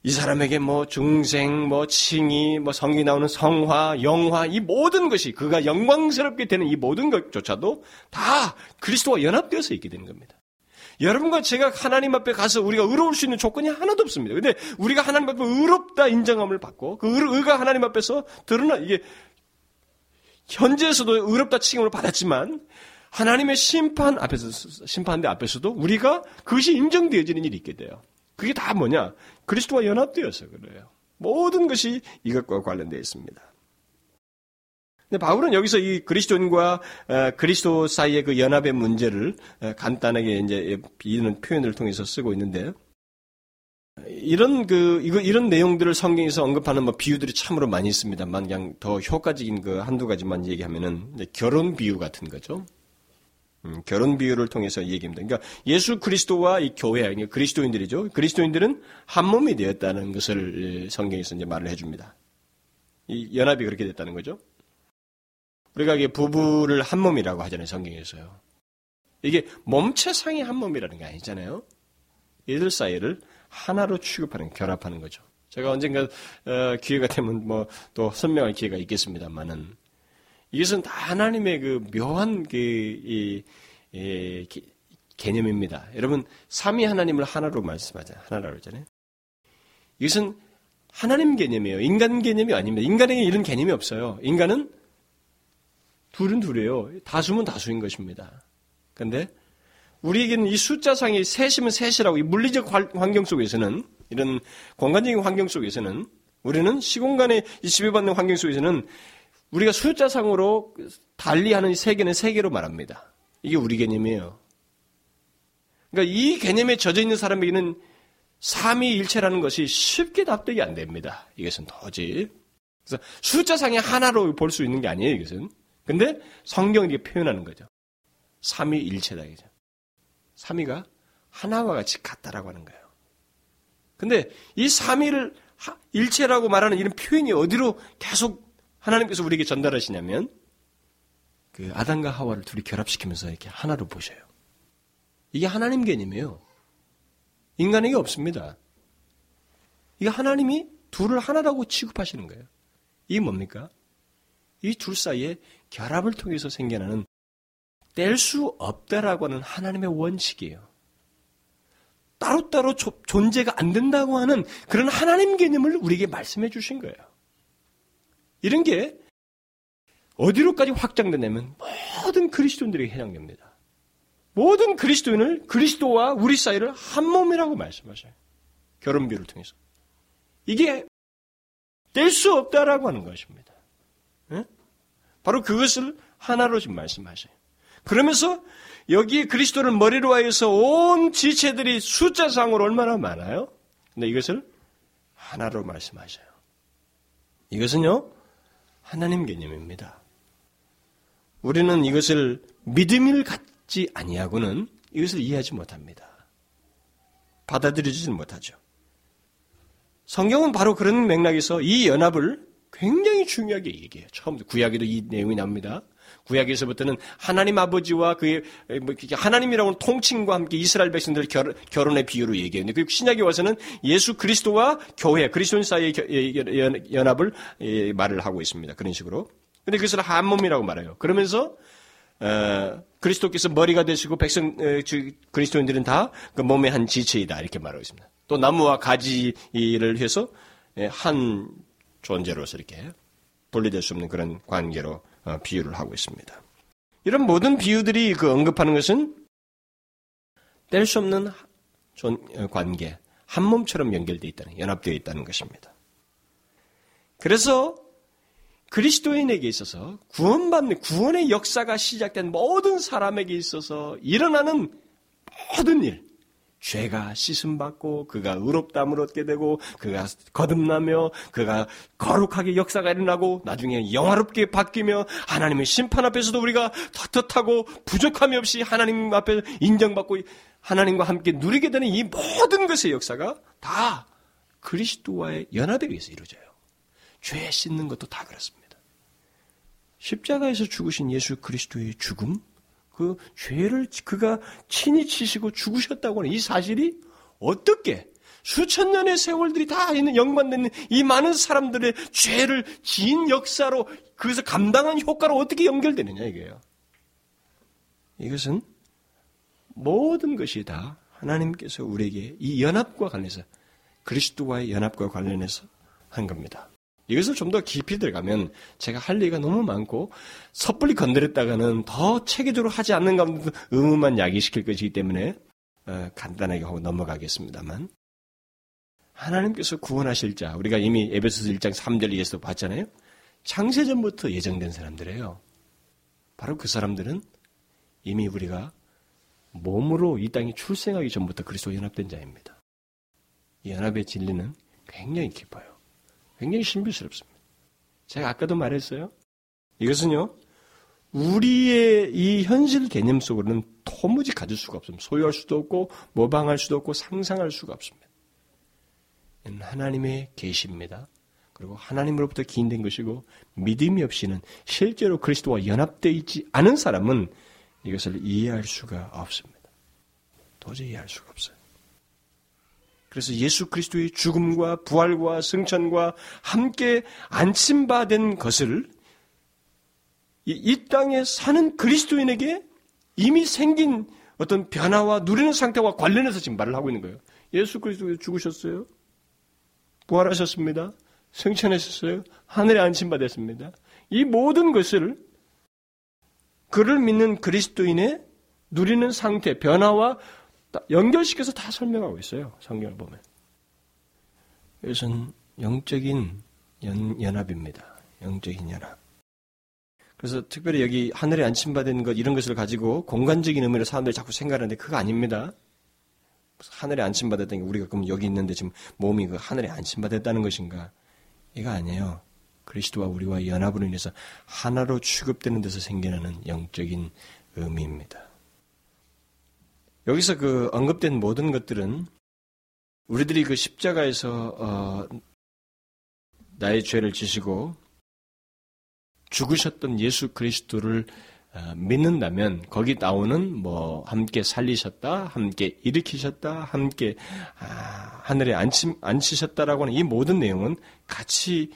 이 사람에게 뭐 중생, 뭐 칭의, 뭐 성경에 나오는 성화, 영화, 이 모든 것이, 그가 영광스럽게 되는 이 모든 것조차도 다 그리스도와 연합되어서 있게 되는 겁니다. 여러분과 제가 하나님 앞에 가서 우리가 의로울 수 있는 조건이 하나도 없습니다. 근데 우리가 하나님 앞에 의롭다 인정함을 받고, 그 의가 하나님 앞에서 드러나, 이게, 현재에서도 의롭다 칭함을 받았지만, 하나님의 심판 앞에서, 심판대 앞에서도 우리가 그것이 인정되어지는 일이 있게 돼요. 그게 다 뭐냐? 그리스도와 연합되어서 그래요. 모든 것이 이것과 관련되어 있습니다. 근데 바울은 여기서 이 그리스도인과 그리스도 사이의 그 연합의 문제를 간단하게 이제 이런 표현을 통해서 쓰고 있는데요. 이런 그 이거 이런 내용들을 성경에서 언급하는 뭐 비유들이 참으로 많이 있습니다만, 그냥 더 효과적인 그 한두 가지만 얘기하면은 이제 결혼 비유 같은 거죠. 음, 결혼 비유를 통해서 얘기합니다. 그러니까 예수 그리스도와 이 교회, 그러니까 그리스도인들이죠. 그리스도인들은 한 몸이 되었다는 것을 성경에서 이제 말을 해줍니다. 이 연합이 그렇게 됐다는 거죠. 우리가 이게 부부를 한 몸이라고 하잖아요, 성경에서요. 이게 몸체상의 한 몸이라는 게 아니잖아요. 이들 사이를 하나로 취급하는, 결합하는 거죠. 제가 언젠가 어, 기회가 되면 뭐 또 설명할 기회가 있겠습니다만은, 이것은 다 하나님의 그 묘한 그 이, 이, 이, 개념입니다. 여러분, 삼위 하나님을 하나로 말씀하잖아요. 하나라고 그러잖아요. 이것은 하나님 개념이에요. 인간 개념이 아닙니다. 인간에게 이런 개념이 없어요. 인간은 둘은 둘이에요. 다수면 다수인 것입니다. 그런데 우리에게는 이 숫자상이 셋이면 셋이라고, 이 물리적 환경 속에서는, 이런 공간적인 환경 속에서는, 우리는 시공간에 지배받는 환경 속에서는 우리가 숫자상으로 달리하는 세 개는 세 개로 말합니다. 이게 우리 개념이에요. 그러니까 이 개념에 젖어 있는 사람에게는 삼위일체라는 것이 쉽게 납득이 안 됩니다. 이것은 도저히. 그래서 숫자상의 하나로 볼 수 있는 게 아니에요, 이것은. 근데 성경이 이렇게 표현하는 거죠. 삼위일체다, 이거죠. 삼위가 하나와 같이 같다라고 하는 거예요. 근데 이 삼위를 일체라고 말하는 이런 표현이 어디로 계속 하나님께서 우리에게 전달하시냐면, 그 아담과 하와를 둘이 결합시키면서 이렇게 하나로 보셔요. 이게 하나님 개념이에요. 인간에게 없습니다. 이게 하나님이 둘을 하나라고 취급하시는 거예요. 이게 뭡니까? 이 둘 사이에 결합을 통해서 생겨나는, 뗄 수 없다라고 하는 하나님의 원칙이에요. 따로따로 조, 존재가 안 된다고 하는 그런 하나님 개념을 우리에게 말씀해 주신 거예요. 이런 게 어디로까지 확장되냐면 모든 그리스도인들에게 해당됩니다. 모든 그리스도인을, 그리스도와 우리 사이를 한 몸이라고 말씀하셔요. 결혼 비유를 통해서. 이게 뗄 수 없다라고 하는 것입니다. 예? 바로 그것을 하나로 지금 말씀하세요. 그러면서 여기에 그리스도를 머리로 하여서 온 지체들이 숫자상으로 얼마나 많아요? 근데 이것을 하나로 말씀하세요. 이것은요, 하나님 개념입니다. 우리는 이것을 믿음을 갖지 아니하고는 이것을 이해하지 못합니다. 받아들이지는 못하죠. 성경은 바로 그런 맥락에서 이 연합을 굉장히 중요하게 얘기해요. 처음부터 구약에도 이 내용이 나옵니다. 구약에서부터는 하나님 아버지와 그의 하나님이라고는 통칭과 함께 이스라엘 백성들 결, 결혼의 비유로 얘기했는데, 그리고 신약에 와서는 예수 그리스도와 교회, 그리스도인 사이의 연합을 말을 하고 있습니다. 그런 식으로. 그런데 그것을 한 몸이라고 말해요. 그러면서 어, 그리스도께서 머리가 되시고 백성 그리스도인들은 다 그 몸의 한 지체이다, 이렇게 말하고 있습니다. 또 나무와 가지를 해서 한 존재로서 이렇게 분리될 수 없는 그런 관계로 비유를 하고 있습니다. 이런 모든 비유들이 그 언급하는 것은 뗄 수 없는 관계, 한 몸처럼 연결되어 있다는, 연합되어 있다는 것입니다. 그래서 그리스도인에게 있어서 구원받는, 구원의 역사가 시작된 모든 사람에게 있어서 일어나는 모든 일, 죄가 씻음받고 그가 의롭다함을 얻게 되고 그가 거듭나며 그가 거룩하게 역사가 일어나고 나중에 영화롭게 바뀌며 하나님의 심판 앞에서도 우리가 떳떳하고 부족함이 없이 하나님 앞에 인정받고 하나님과 함께 누리게 되는 이 모든 것의 역사가 다 그리스도와의 연합에 의해서 이루어져요. 죄 씻는 것도 다 그렇습니다. 십자가에서 죽으신 예수 그리스도의 죽음, 그 죄를 그가 친히 치시고 죽으셨다고 하는 이 사실이 어떻게 수천 년의 세월들이 다 있는 연관되는 이 많은 사람들의 죄를 지은 역사로 그래서 감당한 효과로 어떻게 연결되느냐 이게요. 이것은 모든 것이 다 하나님께서 우리에게 이 연합과 관련해서 그리스도와의 연합과 관련해서 한 겁니다. 이것을 좀 더 깊이 들어가면 제가 할 얘기가 너무 많고 섣불리 건드렸다가는 더 체계적으로 하지 않는 가운데도 의무만 야기시킬 것이기 때문에 간단하게 하고 넘어가겠습니다만, 하나님께서 구원하실 자, 우리가 이미 에베소서 일 장 삼 절 이에서 봤잖아요. 창세전부터 예정된 사람들이에요. 바로 그 사람들은 이미 우리가 몸으로 이 땅에 출생하기 전부터 그리스도 연합된 자입니다. 이 연합의 진리는 굉장히 깊어요. 굉장히 신비스럽습니다. 제가 아까도 말했어요. 이것은요, 우리의 이 현실 개념 속으로는 도무지 가질 수가 없습니다. 소유할 수도 없고 모방할 수도 없고 상상할 수가 없습니다. 이는 하나님의 계시입니다. 그리고 하나님으로부터 기인된 것이고 믿음이 없이는 실제로 그리스도와 연합되어 있지 않은 사람은 이것을 이해할 수가 없습니다. 도저히 이해할 수가 없어요. 그래서 예수 그리스도의 죽음과 부활과 승천과 함께 안침받은 것을 이, 이 땅에 사는 그리스도인에게 이미 생긴 어떤 변화와 누리는 상태와 관련해서 지금 말을 하고 있는 거예요. 예수 그리스도가 죽으셨어요. 부활하셨습니다. 승천하셨어요. 하늘에 안침받았습니다. 이 모든 것을 그를 믿는 그리스도인의 누리는 상태, 변화와 연결시켜서 다 설명하고 있어요. 성경을 보면. 이것은 영적인 연, 연합입니다. 영적인 연합. 그래서 특별히 여기 하늘에 안침받은 것 이런 것을 가지고 공간적인 의미로 사람들이 자꾸 생각하는데 그거 아닙니다. 하늘에 안침받았다는 게 우리가 그럼 여기 있는데 지금 몸이 그 하늘에 안침받았다는 것인가? 이거 아니에요. 그리스도와 우리와 연합으로 인해서 하나로 취급되는 데서 생겨나는 영적인 의미입니다. 여기서 그 언급된 모든 것들은 우리들이 그 십자가에서 어 나의 죄를 지시고 죽으셨던 예수 그리스도를 어 믿는다면 거기 나오는 뭐 함께 살리셨다, 함께 일으키셨다, 함께 아 하늘에 앉히, 앉히셨다라고 하는 이 모든 내용은 같이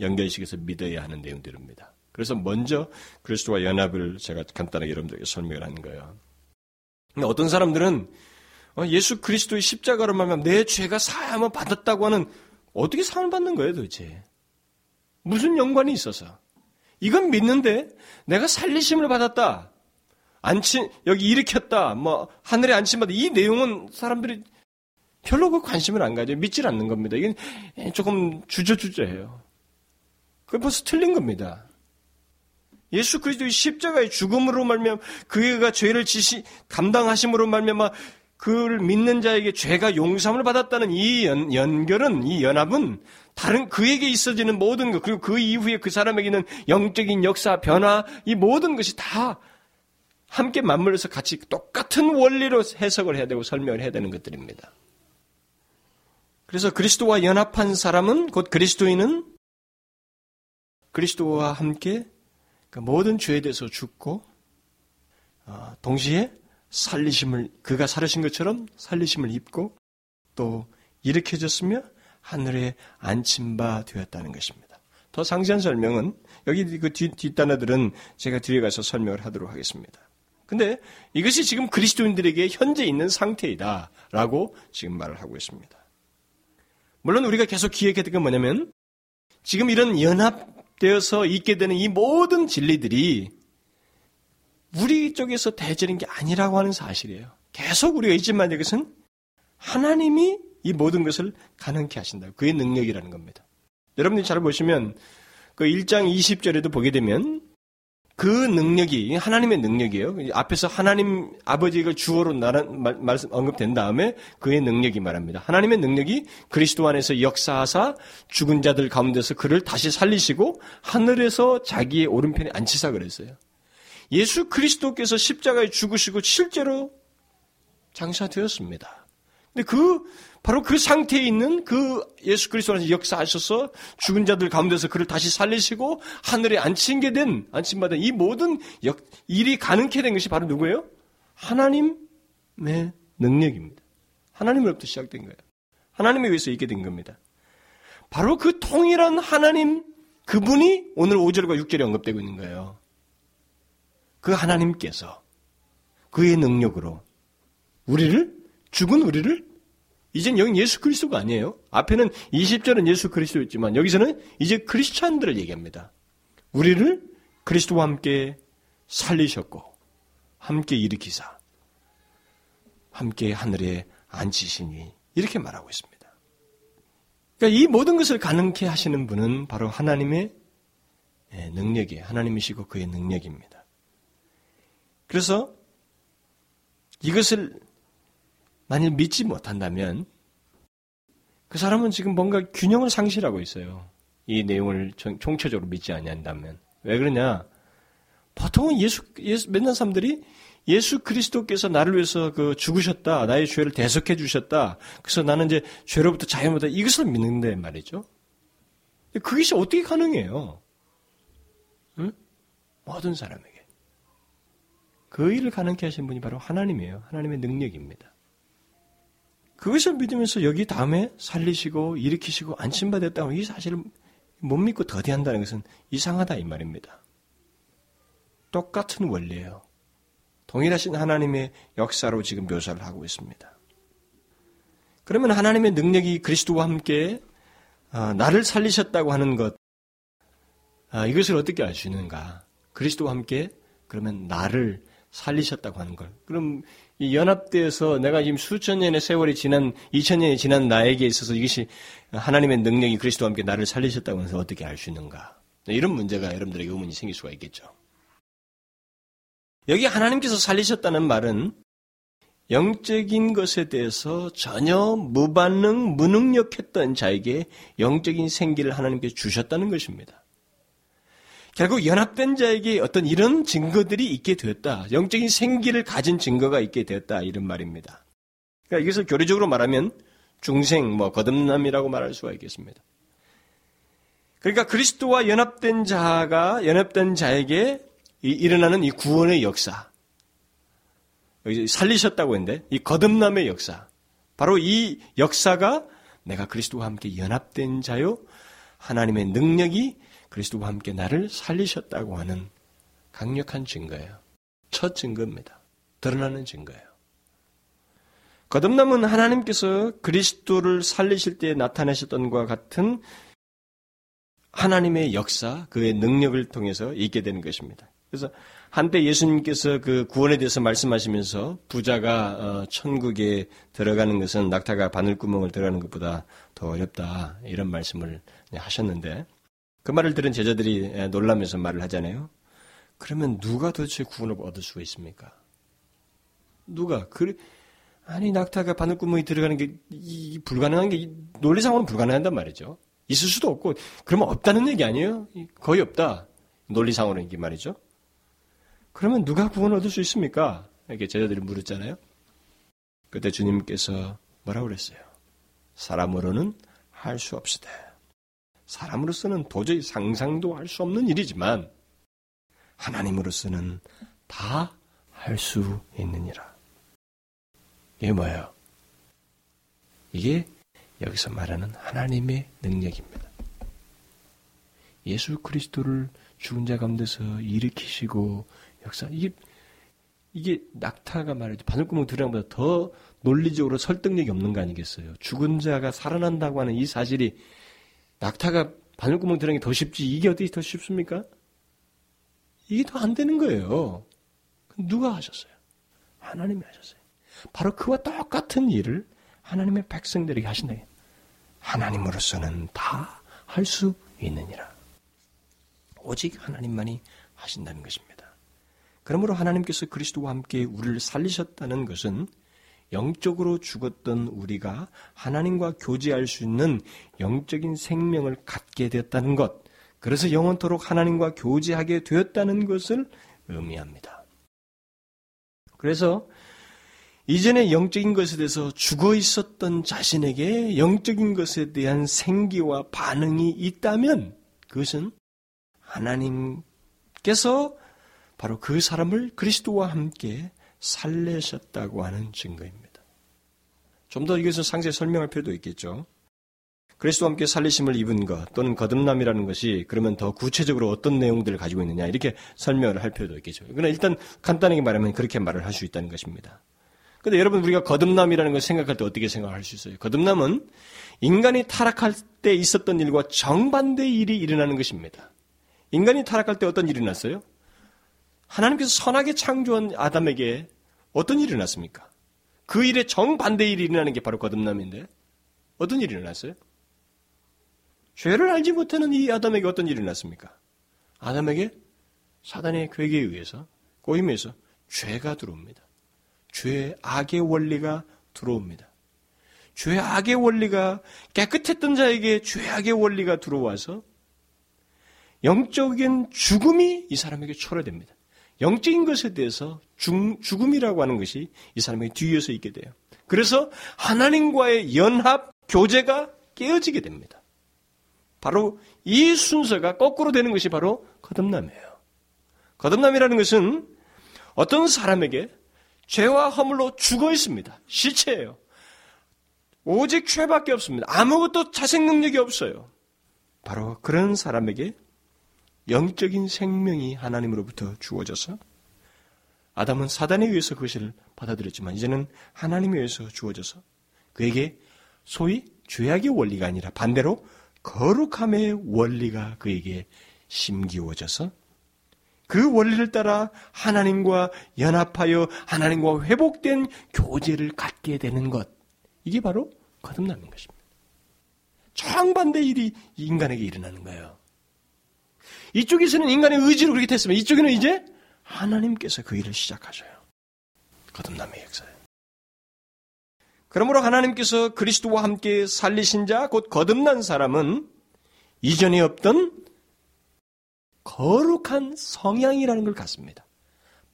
연결시켜서 믿어야 하는 내용들입니다. 그래서 먼저 그리스도와 연합을 제가 간단하게 여러분들에게 설명을 하는 거예요. 어떤 사람들은 예수 그리스도의 십자가로 말하면 내 죄가 사함을 받았다고 하는, 어떻게 사함을 받는 거예요 도대체? 무슨 연관이 있어서? 이건 믿는데 내가 살리심을 받았다, 안침, 여기 일으켰다, 뭐 하늘에 안침받았다, 이 내용은 사람들이 별로 그 관심을 안 가져요. 믿질 않는 겁니다. 이건 조금 주저주저해요. 그게 벌써 틀린 겁니다. 예수 그리스도의 십자가의 죽음으로 말미암아 그가 죄를 지시 감당하심으로 말미암아 그를 믿는 자에게 죄가 용서함을 받았다는 이 연, 연결은 이 연합은 다른 그에게 있어지는 모든 것, 그리고 그 이후에 그 사람에게는 영적인 역사 변화, 이 모든 것이 다 함께 맞물려서 같이 똑같은 원리로 해석을 해야 되고 설명을 해야 되는 것들입니다. 그래서 그리스도와 연합한 사람은, 곧 그리스도인은 그리스도와 함께 그 모든 죄에 대해서 죽고 어, 동시에 살리심을, 그가 살으신 것처럼 살리심을 입고 또 일으켜졌으며 하늘에 안침바 되었다는 것입니다. 더 상세한 설명은 여기 그 뒷, 뒷단어들은 제가 뒤에 가서 설명을 하도록 하겠습니다. 근데 이것이 지금 그리스도인들에게 현재 있는 상태이다라고 지금 말을 하고 있습니다. 물론 우리가 계속 기억했던 건 뭐냐면 지금 이런 연합 되어서 있게 되는 이 모든 진리들이 우리 쪽에서 대절인 게 아니라고 하는 사실이에요. 계속 우리가 있지만 이것은 하나님이 이 모든 것을 가능케 하신다. 그의 능력이라는 겁니다. 여러분들이 잘 보시면 그 일 장 이십 절에도 보게 되면 그 능력이 하나님의 능력이에요. 앞에서 하나님 아버지가 주어로 나란 말, 말씀 언급된 다음에 그의 능력이 말합니다. 하나님의 능력이 그리스도 안에서 역사하사 죽은 자들 가운데서 그를 다시 살리시고 하늘에서 자기의 오른편에 앉히사 그랬어요. 예수 그리스도께서 십자가에 죽으시고 실제로 장사되었습니다. 근데 그 바로 그 상태에 있는 그 예수 그리스도 안에서 역사하셔서 죽은 자들 가운데서 그를 다시 살리시고 하늘에 앉히게 된, 앉힌받은 이 모든 역, 일이 가능케 된 것이 바로 누구예요? 하나님의 능력입니다. 하나님으로부터 시작된 거예요. 하나님에 의해서 있게 된 겁니다. 바로 그 통일한 하나님, 그분이 오늘 오 절과 육 절에 언급되고 있는 거예요. 그 하나님께서 그의 능력으로 우리를, 죽은 우리를, 이젠 여긴 예수 그리스도가 아니에요. 앞에는 이십 절은 예수 그리스도였지만 여기서는 이제 크리스찬들을 얘기합니다. 우리를 그리스도와 함께 살리셨고 함께 일으키사 함께 하늘에 앉히시니 이렇게 말하고 있습니다. 그러니까 이 모든 것을 가능케 하시는 분은 바로 하나님의 능력이에요. 하나님이시고 그의 능력입니다. 그래서 이것을 만일 믿지 못한다면 그 사람은 지금 뭔가 균형을 상실하고 있어요. 이 내용을 총체적으로 믿지 아니한다면. 왜 그러냐? 보통은 예수, 예수 맨날 사람들이 예수 그리스도께서 나를 위해서 그 죽으셨다, 나의 죄를 대속해 주셨다, 그래서 나는 이제 죄로부터 자유받다, 이것을 믿는데 말이죠. 그것이 어떻게 가능해요? 응? 모든 사람에게 그 일을 가능케 하신 분이 바로 하나님이에요. 하나님의 능력입니다. 그것을 믿으면서 여기 다음에 살리시고 일으키시고 안심받았다고 이 사실을 못 믿고 더디한다는 것은 이상하다 이 말입니다. 똑같은 원리예요. 동일하신 하나님의 역사로 지금 묘사를 하고 있습니다. 그러면 하나님의 능력이 그리스도와 함께 나를 살리셨다고 하는 것, 이것을 어떻게 알 수 있는가? 그리스도와 함께 그러면 나를 살리셨다고 하는 걸. 그럼 이 연합대에서 내가 지금 수천 년의 세월이 지난, 이천 년이 지난 나에게 있어서 이것이 하나님의 능력이 그리스도와 함께 나를 살리셨다고 해서 어떻게 알 수 있는가? 이런 문제가 여러분들에게 의문이 생길 수가 있겠죠. 여기 하나님께서 살리셨다는 말은 영적인 것에 대해서 전혀 무반응, 무능력했던 자에게 영적인 생기를 하나님께서 주셨다는 것입니다. 결국 연합된 자에게 어떤 이런 증거들이 있게 되었다. 영적인 생기를 가진 증거가 있게 되었다. 이런 말입니다. 그러니까 이것을 교리적으로 말하면 중생, 뭐 거듭남이라고 말할 수가 있겠습니다. 그러니까 그리스도와 연합된 자가 연합된 자에게 이, 일어나는 이 구원의 역사, 여기 살리셨다고 했는데 이 거듭남의 역사, 바로 이 역사가 내가 그리스도와 함께 연합된 자요, 하나님의 능력이 그리스도와 함께 나를 살리셨다고 하는 강력한 증거예요. 첫 증거입니다. 드러나는 증거예요. 거듭남은 하나님께서 그리스도를 살리실 때 나타내셨던 것과 같은 하나님의 역사, 그의 능력을 통해서 있게 되는 것입니다. 그래서 한때 예수님께서 그 구원에 대해서 말씀하시면서 부자가 천국에 들어가는 것은 낙타가 바늘구멍을 들어가는 것보다 더 어렵다, 이런 말씀을 하셨는데 그 말을 들은 제자들이 놀라면서 말을 하잖아요. 그러면 누가 도대체 구원을 얻을 수가 있습니까? 누가? 그래, 아니 낙타가 바늘구멍이 들어가는 게 이, 불가능한 게 이, 논리상으로는 불가능한단 말이죠. 있을 수도 없고 그러면 없다는 얘기 아니에요? 거의 없다. 논리상으로는 이게 말이죠. 그러면 누가 구원을 얻을 수 있습니까? 이렇게 제자들이 물었잖아요. 그때 주님께서 뭐라고 그랬어요? 사람으로는 할 수 없으되. 사람으로서는 도저히 상상도 할 수 없는 일이지만 하나님으로서는 다 할 수 있느니라. 이게 뭐예요? 이게 여기서 말하는 하나님의 능력입니다. 예수 그리스도를 죽은 자 가운데서 일으키시고 역사, 이게, 이게 낙타가 말이죠. 바늘구멍 들어간 것보다 더 논리적으로 설득력이 없는 거 아니겠어요? 죽은 자가 살아난다고 하는 이 사실이 낙타가 바늘구멍 들어가는 게 더 쉽지 이게 어떻게 더 쉽습니까? 이게 더 안 되는 거예요. 누가 하셨어요? 하나님이 하셨어요. 바로 그와 똑같은 일을 하나님의 백성들에게 하신다. 하나님으로서는 다 할 수 있느니라. 오직 하나님만이 하신다는 것입니다. 그러므로 하나님께서 그리스도와 함께 우리를 살리셨다는 것은 영적으로 죽었던 우리가 하나님과 교제할 수 있는 영적인 생명을 갖게 되었다는 것, 그래서 영원토록 하나님과 교제하게 되었다는 것을 의미합니다. 그래서 이전에 영적인 것에 대해서 죽어 있었던 자신에게 영적인 것에 대한 생기와 반응이 있다면 그것은 하나님께서 바로 그 사람을 그리스도와 함께 살리셨다고 하는 증거입니다. 좀 더 이것을 상세히 설명할 필요도 있겠죠. 그리스도와 함께 살리심을 입은 것 또는 거듭남이라는 것이 그러면 더 구체적으로 어떤 내용들을 가지고 있느냐 이렇게 설명을 할 필요도 있겠죠. 그러나 일단 간단하게 말하면 그렇게 말을 할 수 있다는 것입니다. 근데 여러분 우리가 거듭남이라는 걸 생각할 때 어떻게 생각할 수 있어요? 거듭남은 인간이 타락할 때 있었던 일과 정반대의 일이 일어나는 것입니다. 인간이 타락할 때 어떤 일이 났어요? 하나님께서 선하게 창조한 아담에게 어떤 일이 일어났습니까? 그 일에 정반대의 일이 일어나는 게 바로 거듭남인데 어떤 일이 일어났어요? 죄를 알지 못하는 이 아담에게 어떤 일이 일어났습니까? 아담에게 사단의 괴계에 의해서 꼬임에서 죄가 들어옵니다. 죄, 악의 원리가 들어옵니다. 죄, 악의 원리가 깨끗했던 자에게 죄, 악의 원리가 들어와서 영적인 죽음이 이 사람에게 초래됩니다. 영적인 것에 대해서 죽, 죽음이라고 하는 것이 이 사람에게 뒤이어서 있게 돼요. 그래서 하나님과의 연합, 교제가 깨어지게 됩니다. 바로 이 순서가 거꾸로 되는 것이 바로 거듭남이에요. 거듭남이라는 것은 어떤 사람에게 죄와 허물로 죽어 있습니다. 시체예요. 오직 죄밖에 없습니다. 아무것도 자생 능력이 없어요. 바로 그런 사람에게 영적인 생명이 하나님으로부터 주어져서 아담은 사단에 의해서 그것을 받아들였지만 이제는 하나님에 의해서 주어져서 그에게 소위 죄악의 원리가 아니라 반대로 거룩함의 원리가 그에게 심기워져서 그 원리를 따라 하나님과 연합하여 하나님과 회복된 교제를 갖게 되는 것. 이게 바로 거듭나는 것입니다. 정반대 일이 인간에게 일어나는 거예요. 이쪽에서는 인간의 의지로 그렇게 됐으면 이쪽에는 이제 하나님께서 그 일을 시작하셔요. 거듭남의 역사예요. 그러므로 하나님께서 그리스도와 함께 살리신 자, 곧 거듭난 사람은 이전에 없던 거룩한 성향이라는 걸 갖습니다.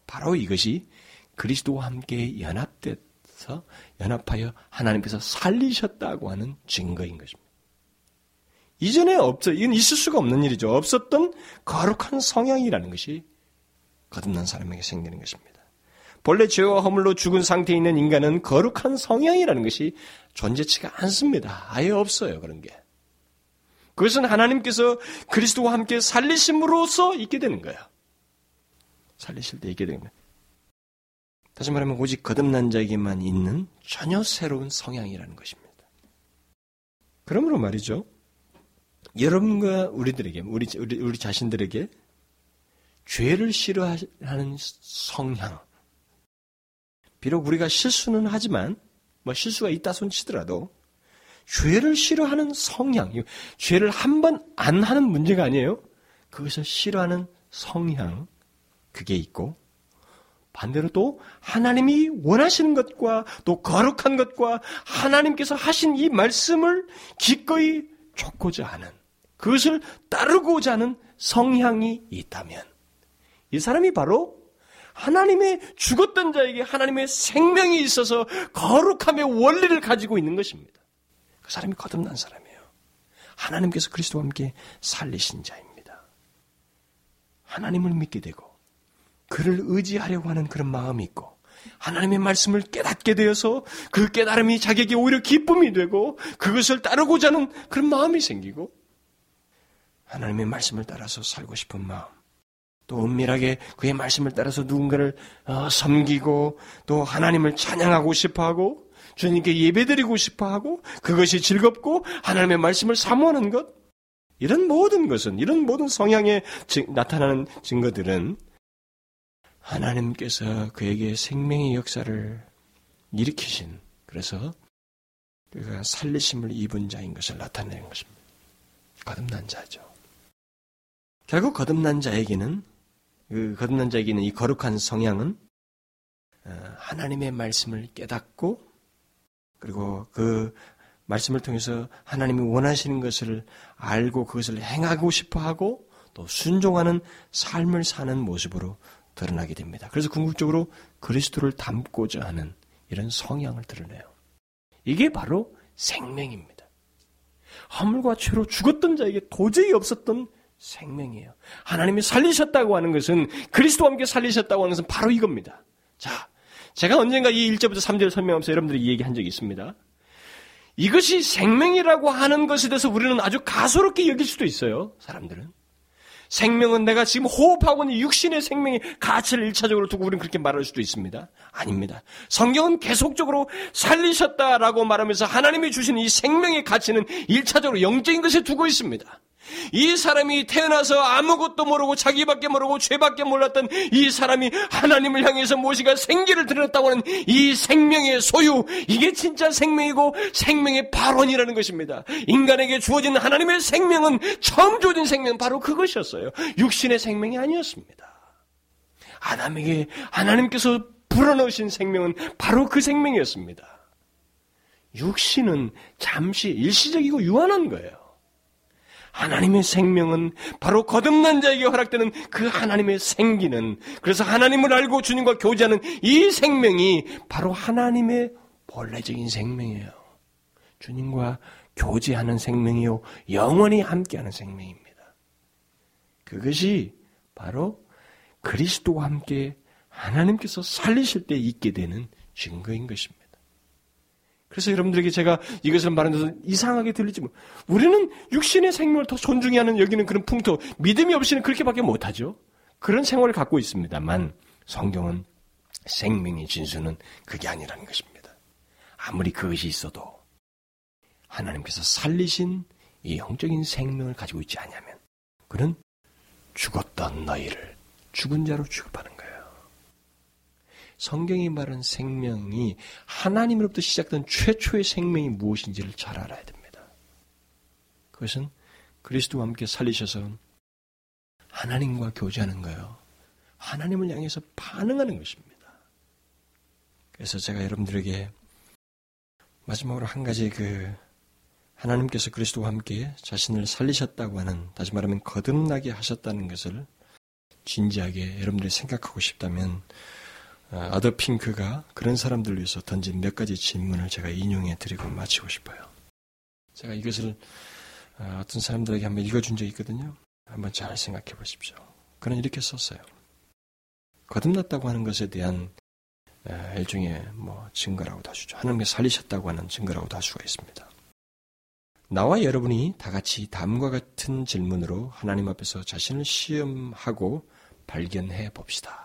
바로 이것이 그리스도와 함께 연합돼서 연합하여 하나님께서 살리셨다고 하는 증거인 것입니다. 이전에 없어 이건 있을 수가 없는 일이죠. 없었던 거룩한 성향이라는 것이 거듭난 사람에게 생기는 것입니다. 본래 죄와 허물로 죽은 상태에 있는 인간은 거룩한 성향이라는 것이 존재치가 않습니다. 아예 없어요. 그런 게. 그것은 하나님께서 그리스도와 함께 살리심으로써 있게 되는 거야. 살리실 때 있게 되는 거야. 다시 말하면 오직 거듭난 자에게만 있는 전혀 새로운 성향이라는 것입니다. 그러므로 말이죠. 여러분과 우리들에게, 우리, 우리, 우리 자신들에게 죄를 싫어하는 성향. 비록 우리가 실수는 하지만, 뭐 실수가 있다 손치더라도, 죄를 싫어하는 성향, 죄를 한 번 안 하는 문제가 아니에요. 그것을 싫어하는 성향, 그게 있고 반대로 또 하나님이 원하시는 것과 또 거룩한 것과 하나님께서 하신 이 말씀을 기꺼이 좇고자 하는 그것을 따르고자 하는 성향이 있다면 이 사람이 바로 하나님의 죽었던 자에게 하나님의 생명이 있어서 거룩함의 원리를 가지고 있는 것입니다. 그 사람이 거듭난 사람이에요. 하나님께서 그리스도와 함께 살리신 자입니다. 하나님을 믿게 되고 그를 의지하려고 하는 그런 마음이 있고 하나님의 말씀을 깨닫게 되어서 그 깨달음이 자기에게 오히려 기쁨이 되고 그것을 따르고자 하는 그런 마음이 생기고 하나님의 말씀을 따라서 살고 싶은 마음 또 은밀하게 그의 말씀을 따라서 누군가를 어, 섬기고 또 하나님을 찬양하고 싶어하고 주님께 예배드리고 싶어하고 그것이 즐겁고 하나님의 말씀을 사모하는 것 이런 모든 것은 이런 모든 성향에 지, 나타나는 증거들은 하나님께서 그에게 생명의 역사를 일으키신 그래서 그가 살리심을 입은 자인 것을 나타내는 것입니다. 거듭난 자죠. 결국 거듭난 자에게는 그 거듭난 자에게 있는 이 거룩한 성향은 하나님의 말씀을 깨닫고 그리고 그 말씀을 통해서 하나님이 원하시는 것을 알고 그것을 행하고 싶어하고 또 순종하는 삶을 사는 모습으로 드러나게 됩니다. 그래서 궁극적으로 그리스도를 닮고자 하는 이런 성향을 드러내요. 이게 바로 생명입니다. 허물과 죄로 죽었던 자에게 도저히 없었던 생명이에요. 하나님이 살리셨다고 하는 것은, 그리스도와 함께 살리셨다고 하는 것은 바로 이겁니다. 자, 제가 언젠가 이 일 절부터 삼 절 설명하면서 여러분들이 이 얘기한 적이 있습니다. 이것이 생명이라고 하는 것에 대해서 우리는 아주 가소롭게 여길 수도 있어요. 사람들은. 생명은 내가 지금 호흡하고 있는 육신의 생명의 가치를 일차적으로 두고 우리는 그렇게 말할 수도 있습니다. 아닙니다. 성경은 계속적으로 살리셨다라고 말하면서 하나님이 주시는 이 생명의 가치는 일차적으로 영적인 것에 두고 있습니다. 이 사람이 태어나서 아무것도 모르고 자기밖에 모르고 죄밖에 몰랐던 이 사람이 하나님을 향해서 무엇인가 생기를 드렸다고 하는 이 생명의 소유, 이게 진짜 생명이고 생명의 발원이라는 것입니다. 인간에게 주어진 하나님의 생명은 처음 주어진 생명은 바로 그것이었어요. 육신의 생명이 아니었습니다. 아담에게 하나님께서 불어넣으신 생명은 바로 그 생명이었습니다. 육신은 잠시 일시적이고 유한한 거예요. 하나님의 생명은 바로 거듭난 자에게 허락되는 그 하나님의 생기는, 그래서 하나님을 알고 주님과 교제하는 이 생명이 바로 하나님의 본래적인 생명이에요. 주님과 교제하는 생명이요, 영원히 함께하는 생명입니다. 그것이 바로 그리스도와 함께 하나님께서 살리실 때 있게 되는 증거인 것입니다. 그래서 여러분들에게 제가 이것을 말하면서 이상하게 들리지만 우리는 육신의 생명을 더 존중해야 하는 여기는 그런 풍토, 믿음이 없이는 그렇게밖에 못하죠. 그런 생활을 갖고 있습니다만 성경은 생명의 진수는 그게 아니라는 것입니다. 아무리 그것이 있어도 하나님께서 살리신 이 영적인 생명을 가지고 있지 않으면 그는 죽었던 너희를 죽은 자로 취급하는 거예요. 성경이 말한 생명이 하나님으로부터 시작된 최초의 생명이 무엇인지를 잘 알아야 됩니다. 그것은 그리스도와 함께 살리셔서 하나님과 교제하는 거예요. 하나님을 향해서 반응하는 것입니다. 그래서 제가 여러분들에게 마지막으로 한 가지 그 하나님께서 그리스도와 함께 자신을 살리셨다고 하는, 다시 말하면 거듭나게 하셨다는 것을 진지하게 여러분들이 생각하고 싶다면 아더핑크가 그런 사람들을 위해서 던진 몇 가지 질문을 제가 인용해 드리고 마치고 싶어요. 제가 이것을 어떤 사람들에게 한번 읽어준 적이 있거든요. 한번 잘 생각해 보십시오. 그는 이렇게 썼어요. 거듭났다고 하는 것에 대한 일종의 뭐 증거라고도 하시죠. 하나님께 살리셨다고 하는 증거라고도 할 수가 있습니다. 나와 여러분이 다 같이 다음과 같은 질문으로 하나님 앞에서 자신을 시험하고 발견해 봅시다.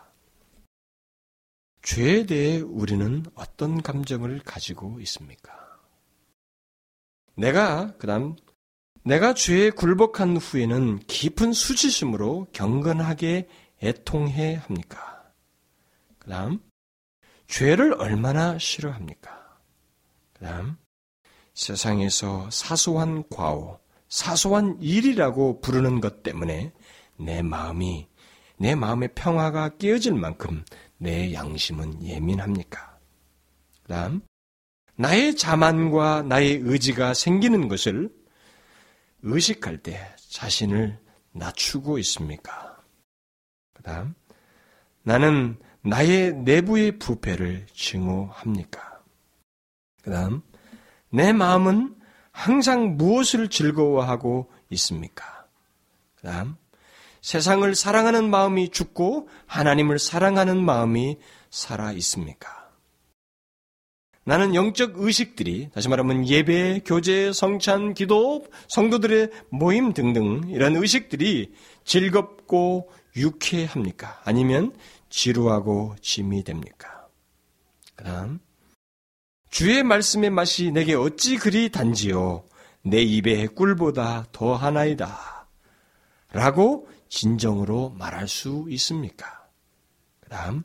죄에 대해 우리는 어떤 감정을 가지고 있습니까? 내가, 그 다음, 내가 죄에 굴복한 후에는 깊은 수치심으로 경건하게 애통해 합니까? 그 다음, 죄를 얼마나 싫어합니까? 그 다음, 세상에서 사소한 과오, 사소한 일이라고 부르는 것 때문에 내 마음이, 내 마음의 평화가 깨어질 만큼 내 양심은 예민합니까? 그 다음, 나의 자만과 나의 의지가 생기는 것을 의식할 때 자신을 낮추고 있습니까? 그 다음, 나는 나의 내부의 부패를 증오합니까? 그 다음, 내 마음은 항상 무엇을 즐거워하고 있습니까? 그 다음, 세상을 사랑하는 마음이 죽고 하나님을 사랑하는 마음이 살아 있습니까? 나는 영적 의식들이, 다시 말하면 예배, 교제, 성찬, 기도, 성도들의 모임 등등 이런 의식들이 즐겁고 유쾌합니까? 아니면 지루하고 짐이 됩니까? 그 다음, 주의 말씀의 맛이 내게 어찌 그리 단지요? 내 입에 꿀보다 더 하나이다. 라고 진정으로 말할 수 있습니까? 그 다음,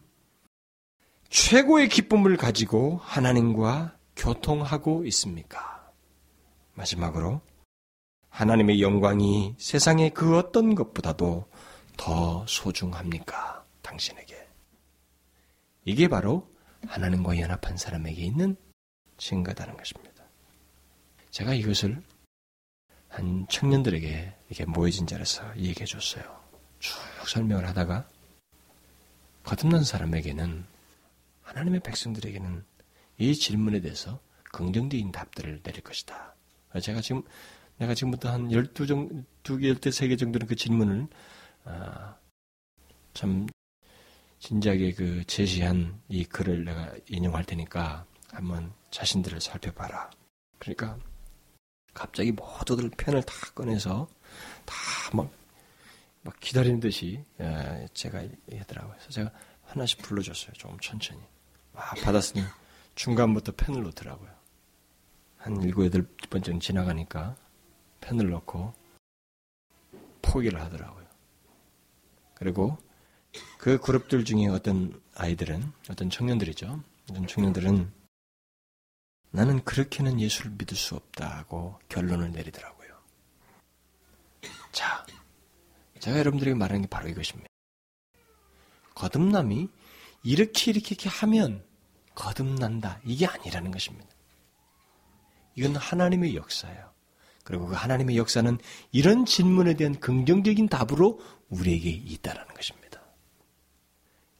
최고의 기쁨을 가지고 하나님과 교통하고 있습니까? 마지막으로, 하나님의 영광이 세상의 그 어떤 것보다도 더 소중합니까? 당신에게. 이게 바로 하나님과 연합한 사람에게 있는 증거다는 것입니다. 제가 이것을 한 청년들에게 이렇게 모여진 자리에서 얘기해 줬어요. 쭉 설명을 하다가 거듭난 사람에게는, 하나님의 백성들에게는 이 질문에 대해서 긍정적인 답들을 내릴 것이다. 제가 지금, 내가 지금부터 한 열두 정도, 열세 개 정도는 그 질문을, 아, 참, 진지하게 그 제시한 이 글을 내가 인용할 테니까 한번 자신들을 살펴봐라. 그러니까, 갑자기 모두들 펜을 다 꺼내서 다 막, 막 기다리는 듯이, 예, 제가 하더라고요. 그래서 제가 하나씩 불러줬어요. 조금 천천히. 막 받았으니 중간부터 펜을 놓더라고요. 한 일곱, 여덟 번쯤 지나가니까 펜을 놓고 포기를 하더라고요. 그리고 그 그룹들 중에 어떤 아이들은, 어떤 청년들이죠. 어떤 청년들은 나는 그렇게는 예수를 믿을 수 없다고 결론을 내리더라고요. 자, 제가 여러분들에게 말하는 게 바로 이것입니다. 거듭남이 이렇게 이렇게 이렇게 하면 거듭난다, 이게 아니라는 것입니다. 이건 하나님의 역사예요. 그리고 그 하나님의 역사는 이런 질문에 대한 긍정적인 답으로 우리에게 있다라는 것입니다.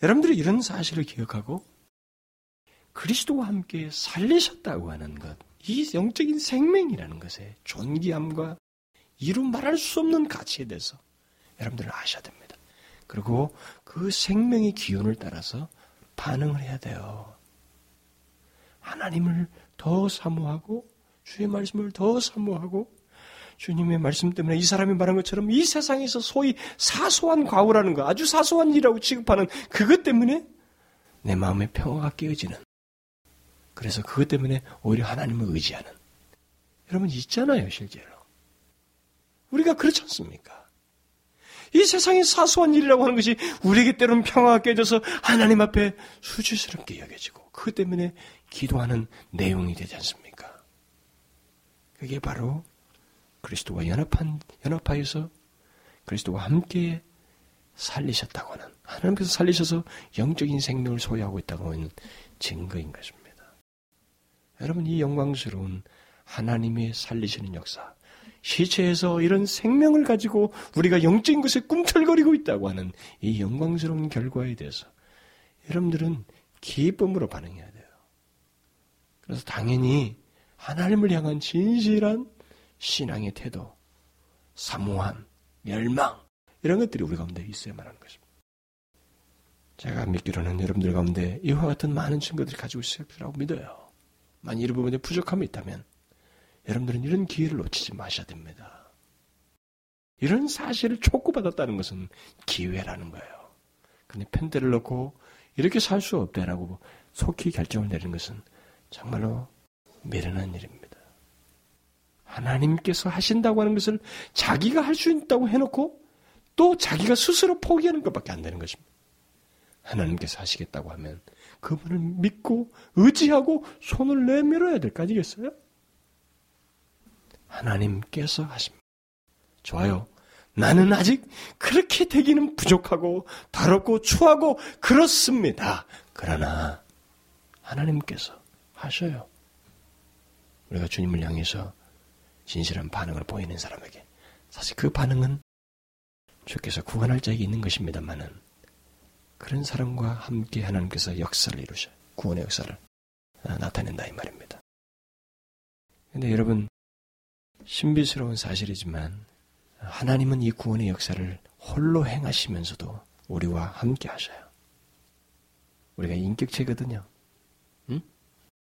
여러분들이 이런 사실을 기억하고 그리스도와 함께 살리셨다고 하는 것, 이 영적인 생명이라는 것의 존귀함과 이루 말할 수 없는 가치에 대해서 여러분들은 아셔야 됩니다. 그리고 그 생명의 기운을 따라서 반응을 해야 돼요. 하나님을 더 사모하고 주의 말씀을 더 사모하고 주님의 말씀 때문에 이 사람이 말한 것처럼 이 세상에서 소위 사소한 과오라는 거, 아주 사소한 일이라고 취급하는 그것 때문에 내 마음의 평화가 깨어지는, 그래서 그것 때문에 오히려 하나님을 의지하는, 여러분 있잖아요. 실제로 우리가 그렇지 않습니까? 이 세상의 사소한 일이라고 하는 것이 우리에게 때로는 평화가 깨져서 하나님 앞에 수치스럽게 여겨지고 그것 때문에 기도하는 내용이 되지 않습니까? 그게 바로 그리스도와 연합한, 연합하여서 그리스도와 함께 살리셨다고 하는, 하나님께서 살리셔서 영적인 생명을 소유하고 있다고 하는 증거인 것입니다. 여러분, 이 영광스러운 하나님의 살리시는 역사, 시체에서 이런 생명을 가지고 우리가 영적인 것에 꿈틀거리고 있다고 하는 이 영광스러운 결과에 대해서 여러분들은 기쁨으로 반응해야 돼요. 그래서 당연히 하나님을 향한 진실한 신앙의 태도, 사모함, 열망, 이런 것들이 우리 가운데 있어야만 하는 것입니다. 제가 믿기로는 여러분들 가운데 이와 같은 많은 증거들을 가지고 있을 거라고 믿어요. 만약 이런 부분에 부족함이 있다면 여러분들은 이런 기회를 놓치지 마셔야 됩니다. 이런 사실을 촉구받았다는 것은 기회라는 거예요. 근데 펜대를 놓고 이렇게 살 수 없다라고 속히 결정을 내리는 것은 정말로 미련한 일입니다. 하나님께서 하신다고 하는 것을 자기가 할 수 있다고 해놓고 또 자기가 스스로 포기하는 것밖에 안 되는 것입니다. 하나님께서 하시겠다고 하면 그분을 믿고 의지하고 손을 내밀어야 될 거 아니겠어요? 하나님께서 하십니다. 좋아요. 나는 아직 그렇게 되기는 부족하고 더럽고 추하고 그렇습니다. 그러나 하나님께서 하셔요. 우리가 주님을 향해서 진실한 반응을 보이는 사람에게, 사실 그 반응은 주께서 구원할 자에게 있는 것입니다만은, 그런 사람과 함께 하나님께서 역사를 이루셔, 구원의 역사를 나타낸다 이 말입니다. 그런데 여러분, 신비스러운 사실이지만 하나님은 이 구원의 역사를 홀로 행하시면서도 우리와 함께 하셔요. 우리가 인격체거든요. 응?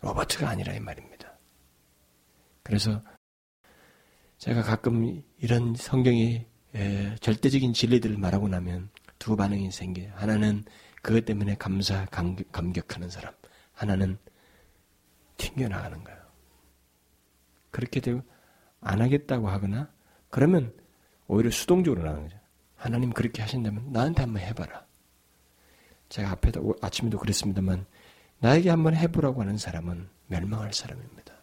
로버트가 아니라 이 말입니다. 그래서 제가 가끔 이런 성경의 절대적인 진리들을 말하고 나면 두 반응이 생겨요. 하나는 그것 때문에 감사, 감격, 감격하는 사람. 하나는 튕겨나가는 거예요. 그렇게 되고 안 하겠다고 하거나 그러면 오히려 수동적으로 나가는 거죠. 하나님 그렇게 하신다면 나한테 한번 해봐라. 제가 앞에도 아침에도 그랬습니다만, 나에게 한번 해보라고 하는 사람은 멸망할 사람입니다.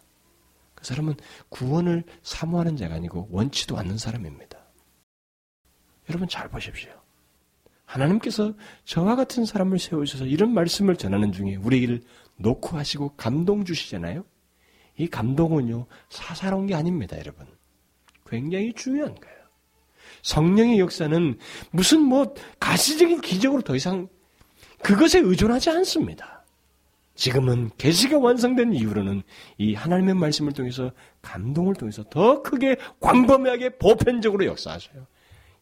그 사람은 구원을 사모하는 자가 아니고 원치도 않는 사람입니다. 여러분 잘 보십시오. 하나님께서 저와 같은 사람을 세우셔서 이런 말씀을 전하는 중에 우리를 놓고 하시고 감동 주시잖아요. 이 감동은요, 사사로운 게 아닙니다, 여러분. 굉장히 중요한 거예요. 성령의 역사는 무슨 뭐 가시적인 기적으로 더 이상 그것에 의존하지 않습니다. 지금은 계시가 완성된 이후로는 이 하나님의 말씀을 통해서, 감동을 통해서 더 크게 광범위하게 보편적으로 역사하셔요.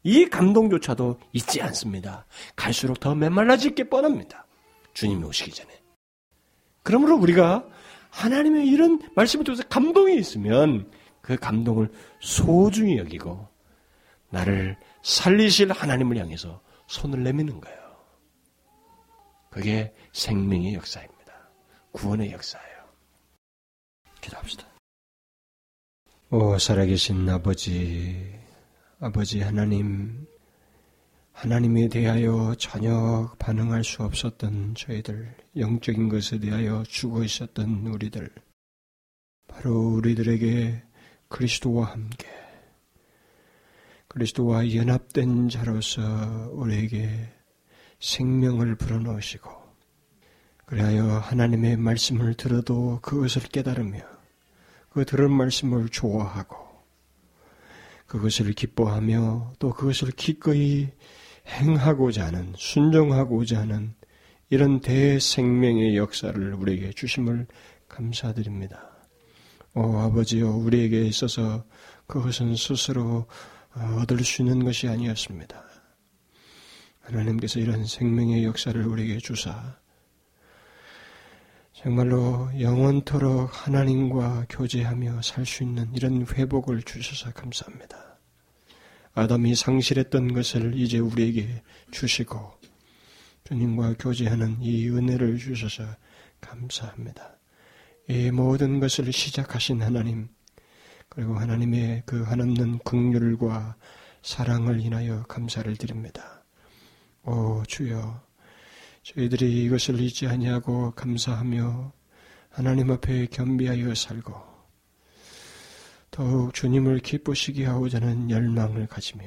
이 감동조차도 잊지 않습니다. 갈수록 더 메말라지게 뻔합니다. 주님이 오시기 전에. 그러므로 우리가 하나님의 이런 말씀을 통해서 감동이 있으면 그 감동을 소중히 여기고 나를 살리실 하나님을 향해서 손을 내미는 거예요. 그게 생명의 역사입니다. 구원의 역사예요. 기도합시다. 오 살아계신 아버지, 아버지 하나님, 하나님에 대하여 전혀 반응할 수 없었던 저희들, 영적인 것에 대하여 죽어 있었던 우리들, 바로 우리들에게 그리스도와 함께, 그리스도와 연합된 자로서 우리에게 생명을 불어넣으시고, 그리하여 하나님의 말씀을 들어도 그것을 깨달으며 그 들은 말씀을 좋아하고 그것을 기뻐하며 또 그것을 기꺼이 행하고자 하는, 순종하고자 하는 이런 대생명의 역사를 우리에게 주심을 감사드립니다. 오 아버지여, 우리에게 있어서 그것은 스스로 얻을 수 있는 것이 아니었습니다. 하나님께서 이런 생명의 역사를 우리에게 주사 정말로 영원토록 하나님과 교제하며 살 수 있는 이런 회복을 주셔서 감사합니다. 아담이 상실했던 것을 이제 우리에게 주시고 주님과 교제하는 이 은혜를 주셔서 감사합니다. 이 모든 것을 시작하신 하나님, 그리고 하나님의 그 한없는 긍휼과 사랑을 인하여 감사를 드립니다. 오 주여, 저희들이 이것을 잊지 아니하고 감사하며 하나님 앞에 겸비하여 살고 더욱 주님을 기쁘시게 하고자 하는 열망을 가지며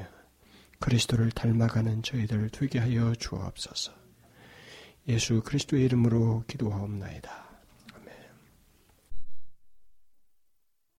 그리스도를 닮아가는 저희들 되게 하여 주옵소서. 예수 그리스도의 이름으로 기도하옵나이다.